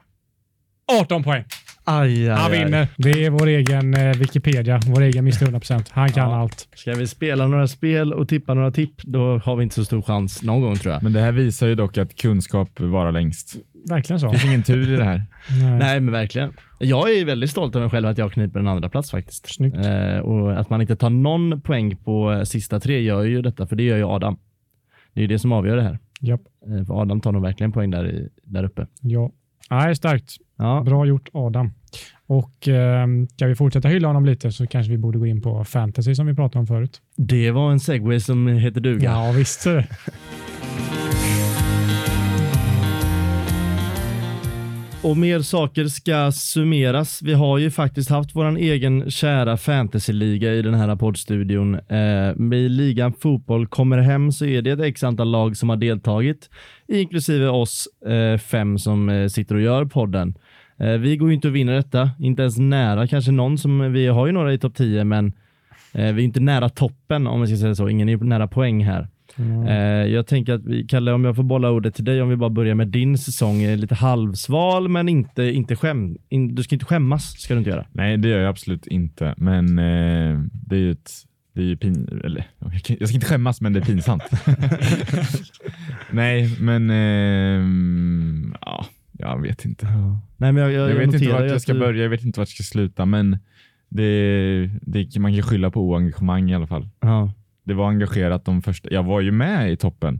arton poäng. Aj, aj, han vinner. Aj. Det är vår egen Wikipedia, vår egen mister hundra procent. Han kan ja. allt. Ska vi spela några spel och tippa några tipp, då har vi inte så stor chans någon gång tror jag. Men det här visar ju dock att kunskap varar längst. Verkligen så. Det finns ingen tur i det här. Nej. Nej, men verkligen. Jag är väldigt stolt över mig själv att jag kniper en andra plats faktiskt. Snyggt. Eh, och att man inte tar någon poäng på sista tre gör ju detta, för det gör ju Adam. Det är ju det som avgör det här. Japp. Eh, för Adam tar nog verkligen poäng där, i, där uppe. Ja. Nej, starkt. Ja. Bra gjort Adam. Och eh, kan vi fortsätta hylla honom lite så kanske vi borde gå in på fantasy som vi pratade om förut. Det var en segway som heter duga. Ja, visst. Och mer saker ska summeras. Vi har ju faktiskt haft våran egen kära fantasyliga i den här poddstudion. Eh, I ligan fotboll kommer hem så är det ett x antal lag som har deltagit, inklusive oss eh, fem som eh, sitter och gör podden. Eh, vi går ju inte att vinna detta, inte ens nära kanske någon som, vi har ju några i topp tio, men eh, vi är inte nära toppen om vi ska säga så, ingen är nära poäng här. Mm. Eh, jag tänker att vi, Kalle, om jag får bolla ordet till dig, om vi bara börjar med din säsong, lite halvsval, men inte, inte skäm, in, du ska inte skämmas, ska du inte göra. Nej, det gör jag absolut inte, men eh, det är ju ett, det är ju pin, eller, jag ska inte skämmas, men det är pinsamt. Nej, men eh, ja, jag vet inte. Nej, men jag, jag, jag vet inte vart jag ska du... börja, jag vet inte vart jag ska sluta, men det, det, man kan skylla på oengagemang i alla fall. Ja. Det var engagerat de första... Jag var ju med i toppen.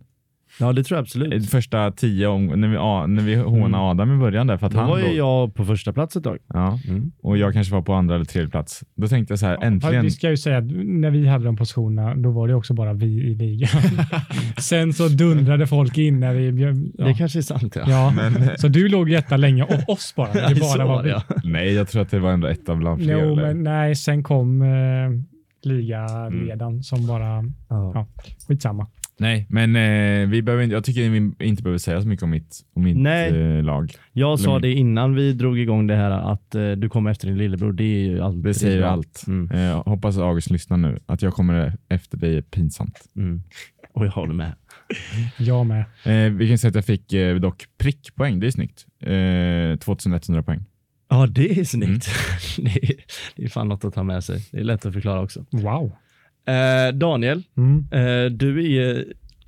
Ja, det tror jag absolut. Första tio om när vi, ja, när vi hånade Adam i början där. För att då han var ju då, jag på första plats ett tag. Ja, mm. Och jag kanske var på andra eller tredje plats. Då tänkte jag så här, ja, äntligen... Vi ska ju säga att när vi hade de positionerna, då var det också bara vi i ligan. Sen så dundrade folk in när vi... Bjöd, ja. Det kanske är sant, ja. Ja. Men... Så du låg jättelänge och oss bara. Det bara var det. Nej, jag tror att det var ändå ett av bland fler. No, men, nej, sen kom... Eh... liga ledan mm. som bara ja, ja skitsamma. Nej, men eh, vi behöver inte, jag tycker vi inte behöver säga så mycket om mitt om mitt eh, lag. Jag sa det innan vi drog igång det här att eh, du kommer efter din lillebror, det är ju allt. Det säger allt. Mm. Eh, jag hoppas att August lyssnar nu, att jag kommer efter dig är pinsamt. Mm. Och jag håller med. Jag med. Eh, vi kan säga att jag fick eh, dock prickpoäng, det är snyggt. Eh, tjugoetthundra poäng. Ja, det är snyggt. Mm. det, är, det är fan något att ta med sig. Det är lätt att förklara också. Wow. Eh, Daniel, mm. eh, du är...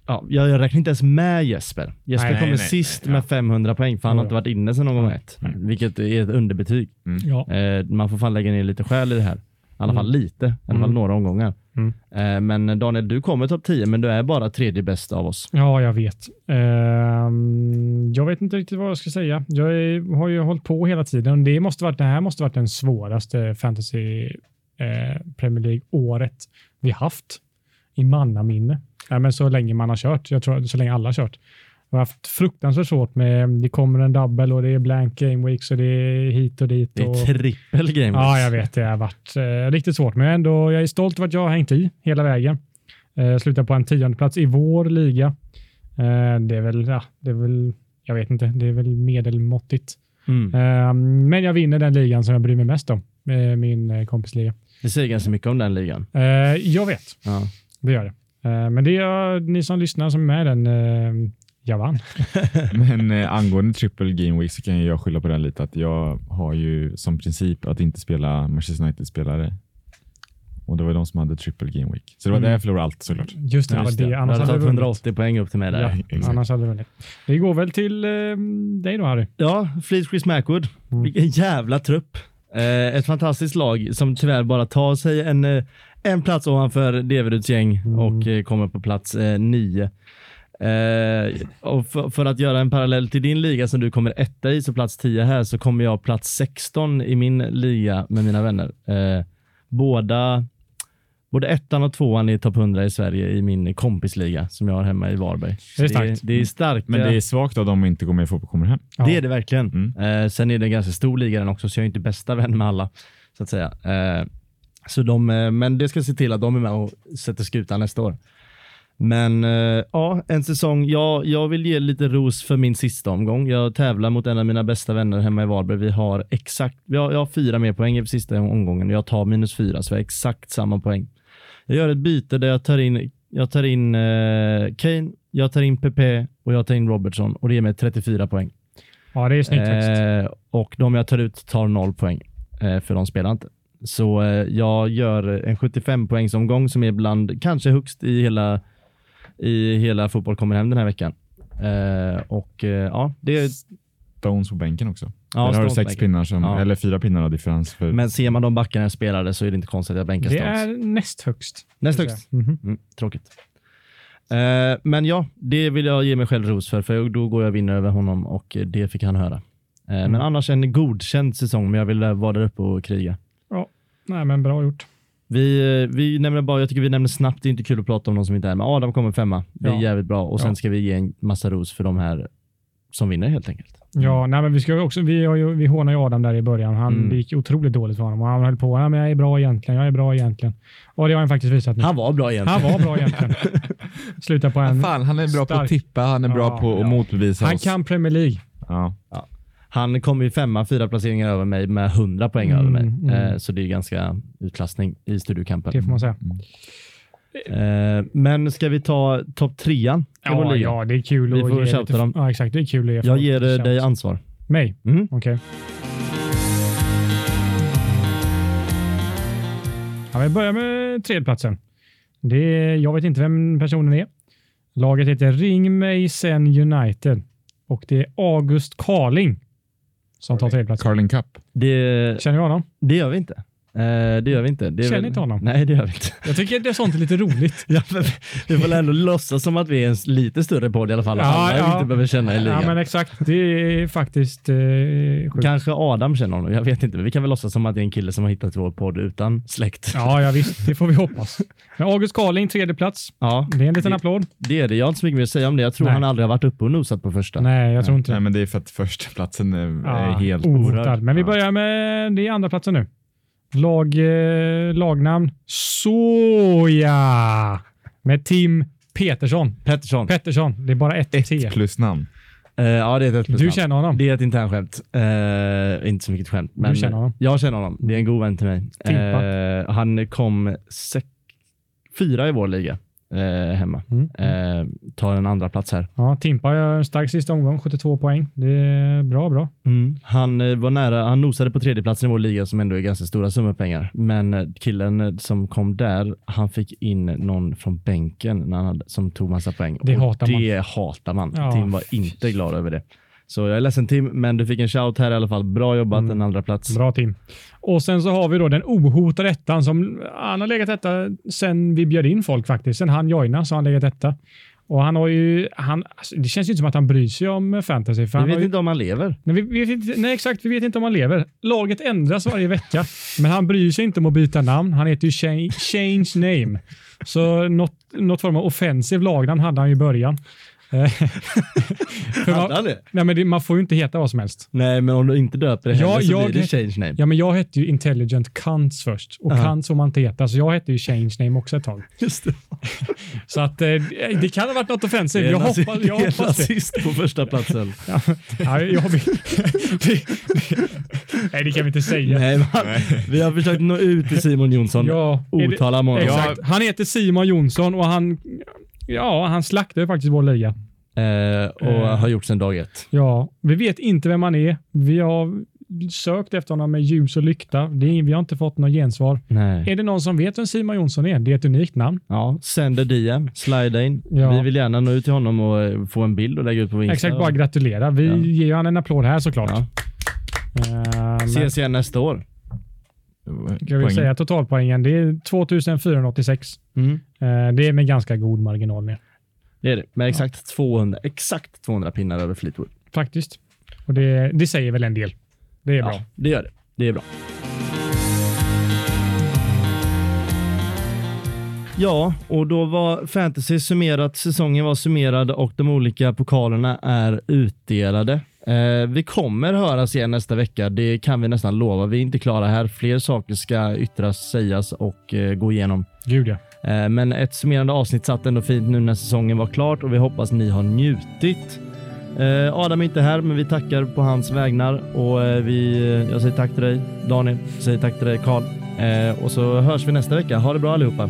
Ja, jag räknar inte ens med Jesper. Jesper nej, kommer nej, nej, sist nej, nej, med ja. femhundra poäng, för han har inte varit inne sedan någon gång ett. Mm. Vilket är ett underbetyg. Mm. Ja. Eh, man får fan lägga ner lite själ i det här. I alla fall mm. lite. I alla fall mm. några omgångar. Mm. Eh, men Daniel, du kommer topp tio, men du är bara tredje bäst av oss. Ja, jag vet. Eh, jag vet inte riktigt vad jag ska säga. Jag är, har ju hållit på hela tiden. Det, måste varit, det här måste varit den svåraste fantasy eh, Premier League-året vi haft i mannaminne. Ja, men så länge man har kört. Jag tror så länge alla har kört. Jag har haft fruktansvärt svårt med, det kommer en double och det är blank game weeks och det är hit och dit. Och, det är trippel game weeks. Ja, jag vet. Det har varit eh, riktigt svårt. Men ändå, jag är stolt över att jag har hängt i hela vägen. Eh, slutar på en tionde plats i vår liga. Eh, det är väl, ja, det är väl, jag vet inte, det är väl medelmåttigt. Mm. Eh, men jag vinner den ligan som jag bryr mig mest om. Eh, min kompisliga. Det säger ganska mycket om den ligan. Eh, jag vet. Ja. Det gör det. Eh, men det är ni som lyssnar som är med den... Eh, jag vann. Men eh, angående triple game week så kan jag skylla på den lite, att jag har ju som princip att inte spela Manchester United-spelare. Och det var de som hade triple game week. Så det var mm. där jag förlorade allt såklart. Just det, ja, just det. det. annars jag hade, hade hundraåttio poäng upp till mig där. Ja, annars hade du vunnit. Vi går väl till eh, dig då, Harry. Ja, Fleet Chris Macwood. Mm. Vilken jävla trupp. Eh, ett fantastiskt lag som tyvärr bara tar sig en, eh, en plats ovanför Deveruds gäng mm. och eh, kommer på plats eh, nio. Uh, och för, för att göra en parallell till din liga som du kommer etta i, så plats tio här, så kommer jag plats sexton i min liga med mina vänner. Uh, båda både ettan och tvåan är topp hundra i Sverige i min kompisliga som jag har hemma i Varberg. Det är starkt. Det, det är starkt. Men det är svagt av dem att inte gå med i fotboll kommer hem. Ja. Det är det verkligen. Mm. Uh, sen är det en ganska stor liga den också, så jag är inte bästa vän med alla så att säga. Uh, så de, uh, men det ska se till att de är med och sätter skutan nästa år. Men eh, ja, en säsong jag, jag vill ge lite ros för min sista omgång. Jag tävlar mot en av mina bästa vänner hemma i Varberg. Vi har exakt vi har, jag har fyra mer poäng i sista omgången. Jag tar minus fyra, så jag har exakt samma poäng. Jag gör ett byte där jag tar in Jag tar in eh, Kane, jag tar in Pepe och jag tar in Robertson. Och det ger mig trettiofyra poäng. Ja, det är snyggt eh, Och de jag tar ut tar noll poäng eh, för de spelar inte. Så eh, jag gör en sjuttiofem poängsomgång som är bland kanske högst i hela i hela fotboll kommer hem den här veckan. Eh, och eh, ja, det är Stones på bänken också. Ja, där har du sex pinnar som, ja. eller fyra pinnar av differens för... Men ser man de backarna spelade så är det inte konstigt att bänka Stones. Det är näst högst. Näst högst. Mm-hmm. Mm, tråkigt. Eh, men ja, det vill jag ge mig själv ros för för då går jag vinna över honom och det fick han höra. Eh, mm. Men annars en godkänd säsong, men jag vill vara där uppe och kriga. Ja, nej men bra gjort. Vi, vi nämner bara, jag tycker vi nämner snabbt, det är inte kul att prata om någon som inte är med. Adam kommer femma, det är ja. jävligt bra. Och sen ja. ska vi ge en massa ros för de här som vinner helt enkelt. Ja, nej, men vi ska också, vi har ju, vi hånar ju Adam där i början. Han mm. gick otroligt dåligt för honom och han höll på, ja men jag är bra egentligen, jag är bra egentligen. Och det har han faktiskt visat nu. Han var bra egentligen. Han var bra egentligen. Sluta på en. Ja, fan, han är bra stark på att tippa, han är ja, bra på att ja. motbevisa han oss. Han kan Premier League. Ja. ja. Han kom ju femma, fyra placeringar över mig med hundra poäng mm, över mig. Mm. Eh, så det är ju ganska utklassning i studiokampen. Det får man säga. Mm. Eh, men ska vi ta topp trean? Ja, ja, det är kul. Vi får ge lite... dem. Ja, exakt. Det är kul. Jag ger dig ansvar. Mig? Mm. Okej. Okay. Ja, vi börjar med tredjeplatsen. Det är, jag vet inte vem personen är. Laget heter Ring mig sen United. Och det är August Carling som tar tredjeplatsen. Carling Cup. Det... Känner du honom? Det gör vi inte. Eh, det gör vi inte. Det är Känner väl... inte honom? Nej, det gör vi inte. Jag tycker att det är sånt lite roligt. Ja, men vi får ändå låtsas som att vi är en lite större podd i alla fall. Ja, alla ja. Inte behöver känna i ligan. Ja, men exakt. Det är faktiskt eh, sjukt. Kanske Adam känner honom. Jag vet inte. Vi kan väl låtsas som att det är en kille som har hittat vår podd utan släkt. Ja, ja visst. Det får vi hoppas. Men August Carling, tredje plats. Ja. Det är en liten det, applåd. Det är det. Jag har inte så mycket mer att säga om det. Jag tror Nej. han aldrig har varit uppe och nosat på första. Nej, jag tror inte. Nej, men det är för att första platsen är ja, helt orörd. Men vi börjar med det andra platsen nu. Lag, eh, lagnamn Soja med Tim Petersson. Pettersson. Pettersson. Det är bara ett, ett T. Plus namn. Uh, ja, det är ett plus du namn. Känner honom? Det är ett internskämt. Uh, inte så mycket skämt. Men du känner honom? Jag känner honom. Det är en god vän till mig. Uh, han kom sex, fyra i vår liga uh, hemma. Mm. Uh, tar en andra plats här. Ja, Timpa gör en stark sista omgång. sjuttiotvå poäng. Det är bra, bra. Mm. Han var nära, han nosade på tredjeplatsen i vår liga som ändå är ganska stora summor pengar. Men killen som kom där, han fick in någon från bänken när han hade, som tog massa poäng. Det hatar man. Det hatar man. Ja. Tim var inte glad över det. Så jag är ledsen Tim, men du fick en shout här i alla fall. Bra jobbat, mm. en andra plats. Bra Tim. Och sen så har vi då den ohotade ettan som han har legat detta sen vi bjöd in folk faktiskt. Sen han joinar så har han legat detta. Och han har ju, han, alltså, det känns ju inte som att han bryr sig om fantasy. För vi vet ju, inte om han lever. Nej, vi, vi, nej exakt, vi vet inte om han lever. Laget ändras varje vecka. Men han bryr sig inte om att byta namn. Han heter ju Change, change Name. Så något, något form av offensiv lagnamn hade han ju i början. man, nej, men det, man får ju inte heta vad som helst. Nej, men om du inte döper det heller ja, så jag blir det change name. Ja, men jag hette ju Intelligent Cunts först. Och uh-huh. Cunt som man inte heta. Så jag hette ju change name också ett tag. Just det. Så att eh, det kan ha varit något offensivt. Jag hoppas, jag hoppas det. Rasist på första platsen. ja, ja, jag, det, det, det, nej, det kan vi inte säga. Nej, man, vi har försökt nå ut till Simon Jonsson. Ja, otala det, månader. Exakt. Han heter Simon Jonsson och han... Ja, han slaktade faktiskt vår liga. Eh, och eh. har gjort sedan dag ett. Ja, vi vet inte vem han är. Vi har sökt efter honom med ljus och lykta. Det är, vi har inte fått något gensvar. Nej. Är det någon som vet vem Simon Jonsson är? Det är ett unikt namn. Ja, sänder D M, slide in. Ja. Vi vill gärna nå ut till honom och få en bild och lägga ut på Insta. Exakt, bara gratulera. Vi ja. ger han en applåd här såklart. Ja. Uh, ses igen nästa år. Kan vi säga totalpoängen, det är två tusen fyrahundraåttiosex. Mm. Det är med ganska god marginal ner. Det är det, med exakt, ja. tvåhundra, exakt tvåhundra pinnar över Fleetwood. Faktiskt, och det, det säger väl en del. Det är ja, bra. Det gör det, det är bra. Ja, och då var fantasy summerat, säsongen var summerad och de olika pokalerna är utdelade. Eh, vi kommer höras igen nästa vecka. Det kan vi nästan lova. Vi är inte klara här. Fler saker ska yttras, sägas och eh, gå igenom. Gud ja. eh, Men ett summerande avsnitt satt ändå fint nu när säsongen var klart. Och vi hoppas ni har njutit. eh, Adam är inte här, men vi tackar på hans vägnar. Och eh, vi, jag säger tack till dig Daniel, jag säger tack till dig Carl. eh, Och så hörs vi nästa vecka. Ha det bra allihopa.